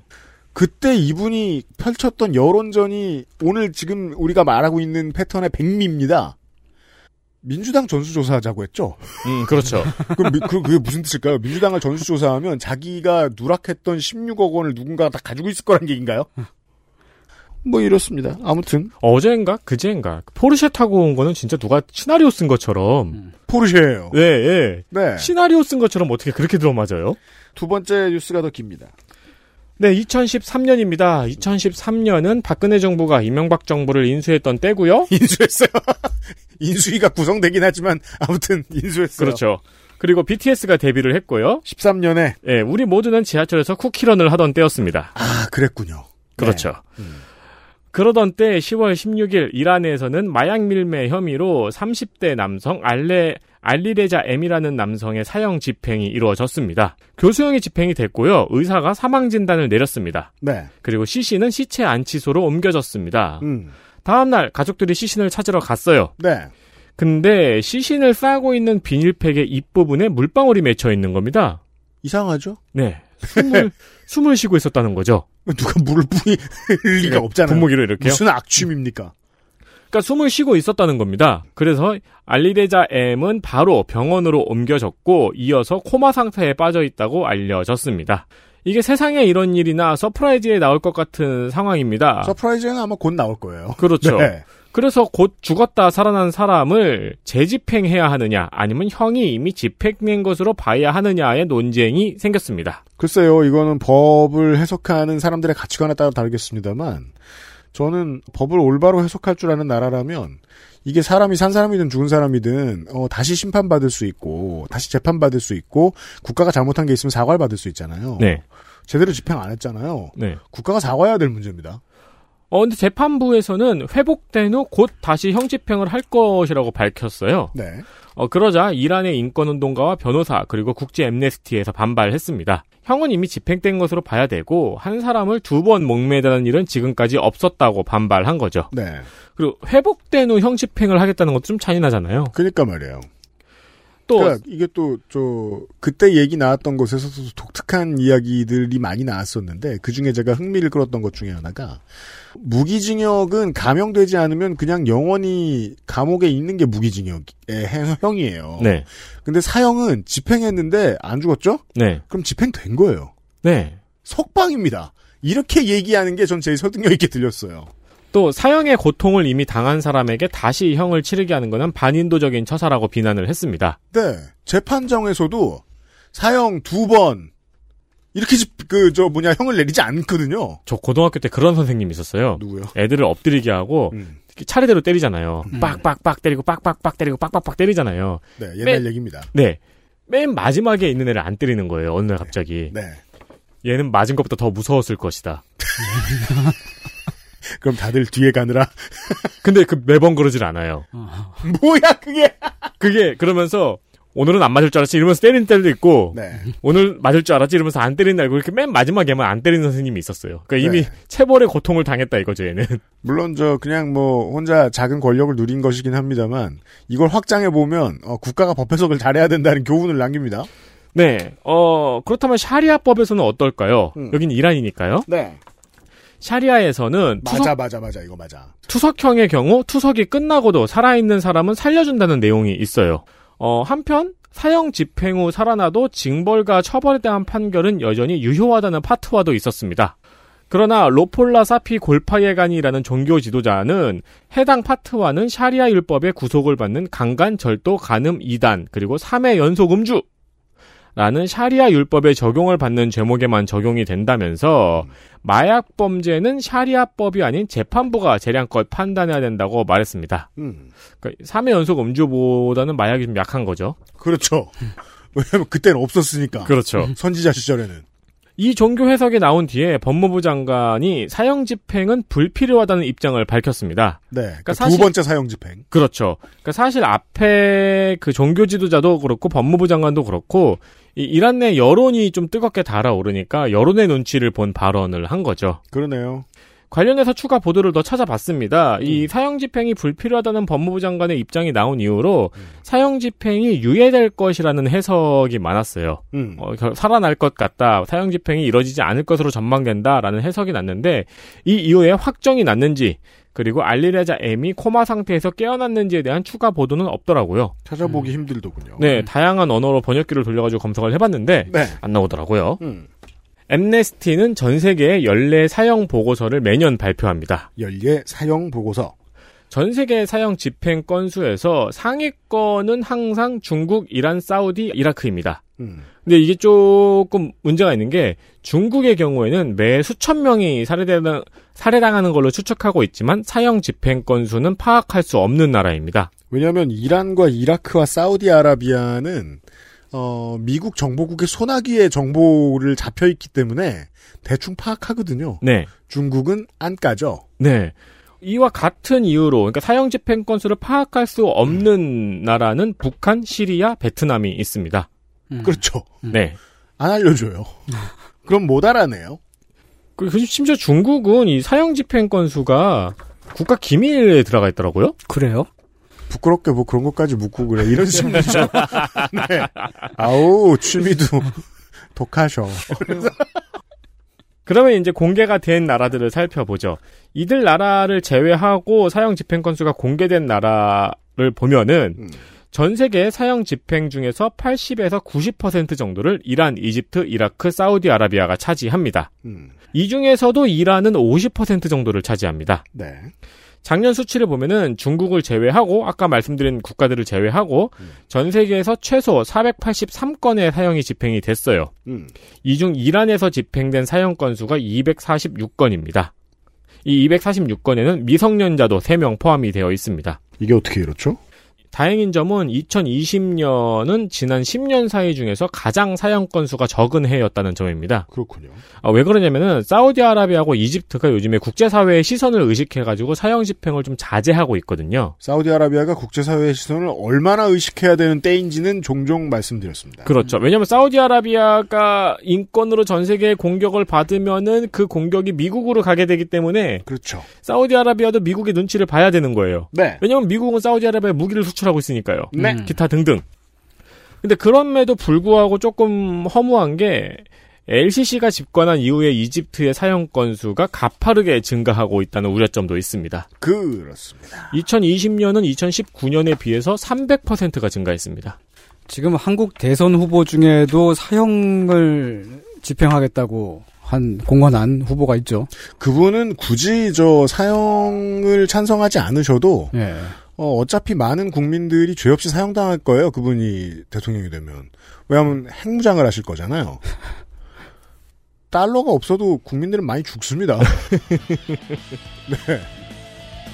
그때 이분이 펼쳤던 여론전이 오늘 지금 우리가 말하고 있는 패턴의 백미입니다. 민주당 전수조사하자고 했죠. 그렇죠. 그럼 그게 무슨 뜻일까요? 민주당을 전수조사하면 자기가 누락했던 16억 원을 누군가가 다 가지고 있을 거란 얘기인가요? 뭐 이렇습니다. 아무튼 어제인가 그제인가 포르쉐 타고 온 거는 진짜 누가 시나리오 쓴 것처럼 포르쉐예요. 네, 예. 네. 시나리오 쓴 것처럼 어떻게 그렇게 들어맞아요? 두 번째 뉴스가 더 깁니다. 네, 2013년입니다. 2013년은 박근혜 정부가 이명박 정부를 인수했던 때고요. 인수했어요. 인수위가 구성되긴 하지만 아무튼 인수했어요. 그렇죠. 그리고 BTS가 데뷔를 했고요. 13년에. 네, 우리 모두는 지하철에서 쿠키런을 하던 때였습니다. 아, 그랬군요. 그렇죠. 네. 그러던 때 10월 16일 이란에서는 마약 밀매 혐의로 30대 남성 알리레자 M이라는 남성의 사형 집행이 이루어졌습니다. 교수형이 집행이 됐고요. 의사가 사망 진단을 내렸습니다. 네. 그리고 시신은 시체 안치소로 옮겨졌습니다. 다음날 가족들이 시신을 찾으러 갔어요. 네. 근데 시신을 싸고 있는 비닐팩의 입부분에 물방울이 맺혀 있는 겁니다. 이상하죠? 네. 숨을 쉬고 있었다는 거죠. 누가 물을 뿌릴 리가 없잖아요. 분무기로 이렇게요? 무슨 악취입니까? 그러니까 숨을 쉬고 있었다는 겁니다. 그래서 알리레자 M은 바로 병원으로 옮겨졌고 이어서 코마 상태에 빠져있다고 알려졌습니다. 이게 세상에 이런 일이나 서프라이즈에 나올 것 같은 상황입니다. 서프라이즈는 아마 곧 나올 거예요. 그렇죠. 네. 그래서 곧 죽었다 살아난 사람을 재집행해야 하느냐 아니면 형이 이미 집행된 것으로 봐야 하느냐의 논쟁이 생겼습니다. 글쎄요. 이거는 법을 해석하는 사람들의 가치관에 따라 다르겠습니다만 저는 법을 올바로 해석할 줄 아는 나라라면 이게 사람이 산 사람이든 죽은 사람이든 다시 심판받을 수 있고 다시 재판받을 수 있고 국가가 잘못한 게 있으면 사과를 받을 수 있잖아요. 네. 제대로 집행 안 했잖아요. 네. 국가가 사과해야 될 문제입니다. 근데 재판부에서는 회복된 후 곧 다시 형집행을 할 것이라고 밝혔어요. 네. 그러자 이란의 인권운동가와 변호사 그리고 국제 엠네스티에서 반발했습니다. 형은 이미 집행된 것으로 봐야 되고 한 사람을 두 번 목매다는 일은 지금까지 없었다고 반발한 거죠. 네. 그리고 회복된 후 형집행을 하겠다는 것도 좀 잔인하잖아요. 그러니까 말이에요. 또 그러니까 이게 또 저 그때 얘기 나왔던 곳에서도 독특한 이야기들이 많이 나왔었는데 그중에 제가 흥미를 끌었던 것 중에 하나가 무기징역은 감형되지 않으면 그냥 영원히 감옥에 있는 게 무기징역의 형이에요. 네. 근데 사형은 집행했는데 안 죽었죠? 네. 그럼 집행된 거예요. 네. 석방입니다. 이렇게 얘기하는 게 전 제일 설득력 있게 들렸어요. 또 사형의 고통을 이미 당한 사람에게 다시 형을 치르게 하는 것은 반인도적인 처사라고 비난을 했습니다. 네. 재판정에서도 사형 2번 이렇게 형을 내리지 않거든요. 저 고등학교 때 그런 선생님이 있었어요. 누구요? 애들을 엎드리게 하고 차례대로 때리잖아요. 빡빡빡 때리고 빡빡빡 때리고 빡빡빡 때리잖아요. 네. 옛날 얘기입니다. 네. 맨 마지막에 있는 애를 안 때리는 거예요. 어느 날 갑자기. 네. 얘는 맞은 것보다 더 무서웠을 것이다. 그럼 다들 뒤에 가느라. 근데 매번 그러질 않아요. 뭐야 그게? 그게 그러면서 오늘은 안 맞을 줄 알았지 이러면서 때리는 때도 있고 네. 오늘 맞을 줄 알았지 이러면서 안 때리는 날고 이렇게 맨 마지막에만 안 때리는 선생님이 있었어요. 그러니까 이미 네. 체벌의 고통을 당했다 이거죠 얘는. 물론 그냥 혼자 작은 권력을 누린 것이긴 합니다만 이걸 확장해 보면 국가가 법 해석을 잘해야 된다는 교훈을 남깁니다. 네. 그렇다면 샤리아법에서는 어떨까요? 여긴 이란이니까요. 네. 샤리아에서는 맞아. 투석형의 경우 투석이 끝나고도 살아있는 사람은 살려준다는 내용이 있어요. 한편 사형 집행 후 살아나도 징벌과 처벌에 대한 판결은 여전히 유효하다는 파트와도 있었습니다. 그러나 로폴라 사피 골파예간이라는 종교 지도자는 해당 파트와는 샤리아 율법의 구속을 받는 강간, 절도, 간음 2단 그리고 3회 연속 음주 라는 샤리아 율법의 적용을 받는 죄목에만 적용이 된다면서 마약 범죄는 샤리아법이 아닌 재판부가 재량껏 판단해야 된다고 말했습니다. 그러니까 3회 연속 음주보다는 마약이 좀 약한 거죠. 그렇죠. 왜냐하면 그때는 없었으니까. 그렇죠. 선지자 시절에는. 이 종교 해석이 나온 뒤에 법무부 장관이 사형 집행은 불필요하다는 입장을 밝혔습니다. 네. 그러니까 두 번째 사형 집행. 그렇죠. 그러니까 사실 앞에 종교 지도자도 그렇고 법무부 장관도 그렇고 이 이란 내 여론이 좀 뜨겁게 달아오르니까 여론의 눈치를 본 발언을 한 거죠. 그러네요. 관련해서 추가 보도를 더 찾아봤습니다. 이 사형 집행이 불필요하다는 법무부 장관의 입장이 나온 이후로 사형 집행이 유예될 것이라는 해석이 많았어요. 살아날 것 같다. 사형 집행이 이뤄지지 않을 것으로 전망된다라는 해석이 났는데 이 이후에 확정이 났는지 그리고 알리레자 M이 코마 상태에서 깨어났는지에 대한 추가 보도는 없더라고요. 찾아보기 힘들더군요. 네. 다양한 언어로 번역기를 돌려가지고 검색을 해봤는데 네. 안 나오더라고요. 엠네스티는 전 세계의 연례 사형 보고서를 매년 발표합니다. 연례 사형 보고서. 전 세계 사형 집행 건수에서 상위권은 항상 중국, 이란, 사우디, 이라크입니다. 근데 이게 조금 문제가 있는 게 중국의 경우에는 매 수천 명이 살해당하는 걸로 추측하고 있지만 사형 집행 건수는 파악할 수 없는 나라입니다. 왜냐하면 이란과 이라크와 사우디아라비아는 미국 정보국의 소나기의 정보를 잡혀있기 때문에 대충 파악하거든요. 네. 중국은 안 까죠. 네. 이와 같은 이유로, 그러니까 사형 집행 건수를 파악할 수 없는 나라는 북한, 시리아, 베트남이 있습니다. 그렇죠. 네. 안 알려줘요. 그럼 못 알아내요. 그리고 심지어 중국은 이 사형 집행 건수가 국가 기밀에 들어가 있더라고요. 그래요? 부끄럽게 그런 것까지 묻고 그래. 이런 식이죠. 네. 아우, 취미도 독하셔. 그러면 이제 공개가 된 나라들을 살펴보죠. 이들 나라를 제외하고 사형 집행 건수가 공개된 나라를 보면은 전 세계 사형 집행 중에서 80에서 90% 정도를 이란, 이집트, 이라크, 사우디아라비아가 차지합니다. 이 중에서도 이란은 50% 정도를 차지합니다. 네. 작년 수치를 보면은 중국을 제외하고 아까 말씀드린 국가들을 제외하고 전 세계에서 최소 483건의 사형이 집행이 됐어요. 이 중 이란에서 집행된 사형 건수가 246건입니다. 이 246건에는 미성년자도 3명 포함이 되어 있습니다. 이게 어떻게 이렇죠? 다행인 점은 2020년은 지난 10년 사이 중에서 가장 사형 건수가 적은 해였다는 점입니다. 그렇군요. 왜 그러냐면은 사우디아라비아하고 이집트가 요즘에 국제사회의 시선을 의식해가지고 사형 집행을 좀 자제하고 있거든요. 사우디아라비아가 국제사회의 시선을 얼마나 의식해야 되는 때인지는 종종 말씀드렸습니다. 그렇죠. 왜냐하면 사우디아라비아가 인권으로 전 세계의 공격을 받으면은 그 공격이 미국으로 가게 되기 때문에 그렇죠. 사우디아라비아도 미국의 눈치를 봐야 되는 거예요. 네. 왜냐하면 미국은 사우디아라비아에 무기를 수출하고 있으니까요. 네. 기타 등등. 근데 그럼에도 불구하고 조금 허무한 게 LCC가 집권한 이후에 이집트의 사형 건수가 가파르게 증가하고 있다는 우려점도 있습니다. 그렇습니다. 2020년은 2019년에 비해서 300%가 증가했습니다. 지금 한국 대선 후보 중에도 사형을 집행하겠다고 공언한 후보가 있죠. 그분은 굳이 사형을 찬성하지 않으셔도 네. 어차피 많은 국민들이 죄 없이 사형당할 거예요. 그분이 대통령이 되면. 왜냐하면 핵무장을 하실 거잖아요. 달러가 없어도 국민들은 많이 죽습니다. 네.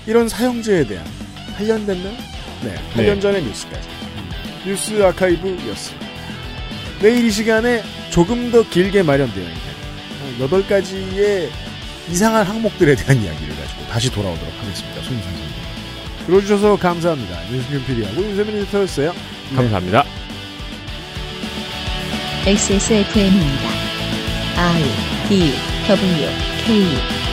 이런 사형제에 대한 8년 됐나요? 네. 8년 전의 뉴스까지. 뉴스 아카이브였습니다. 내일 이 시간에 조금 더 길게 마련되어 있는 8가지의 이상한 항목들에 대한 이야기를 가지고 다시 돌아오도록 하겠습니다. 손이상 선생님. 들어주셔서 감사합니다. 윤승균 PD하고 윤세민 에디터였어요. 네. 감사합니다. XSFM입니다. I, D, W, K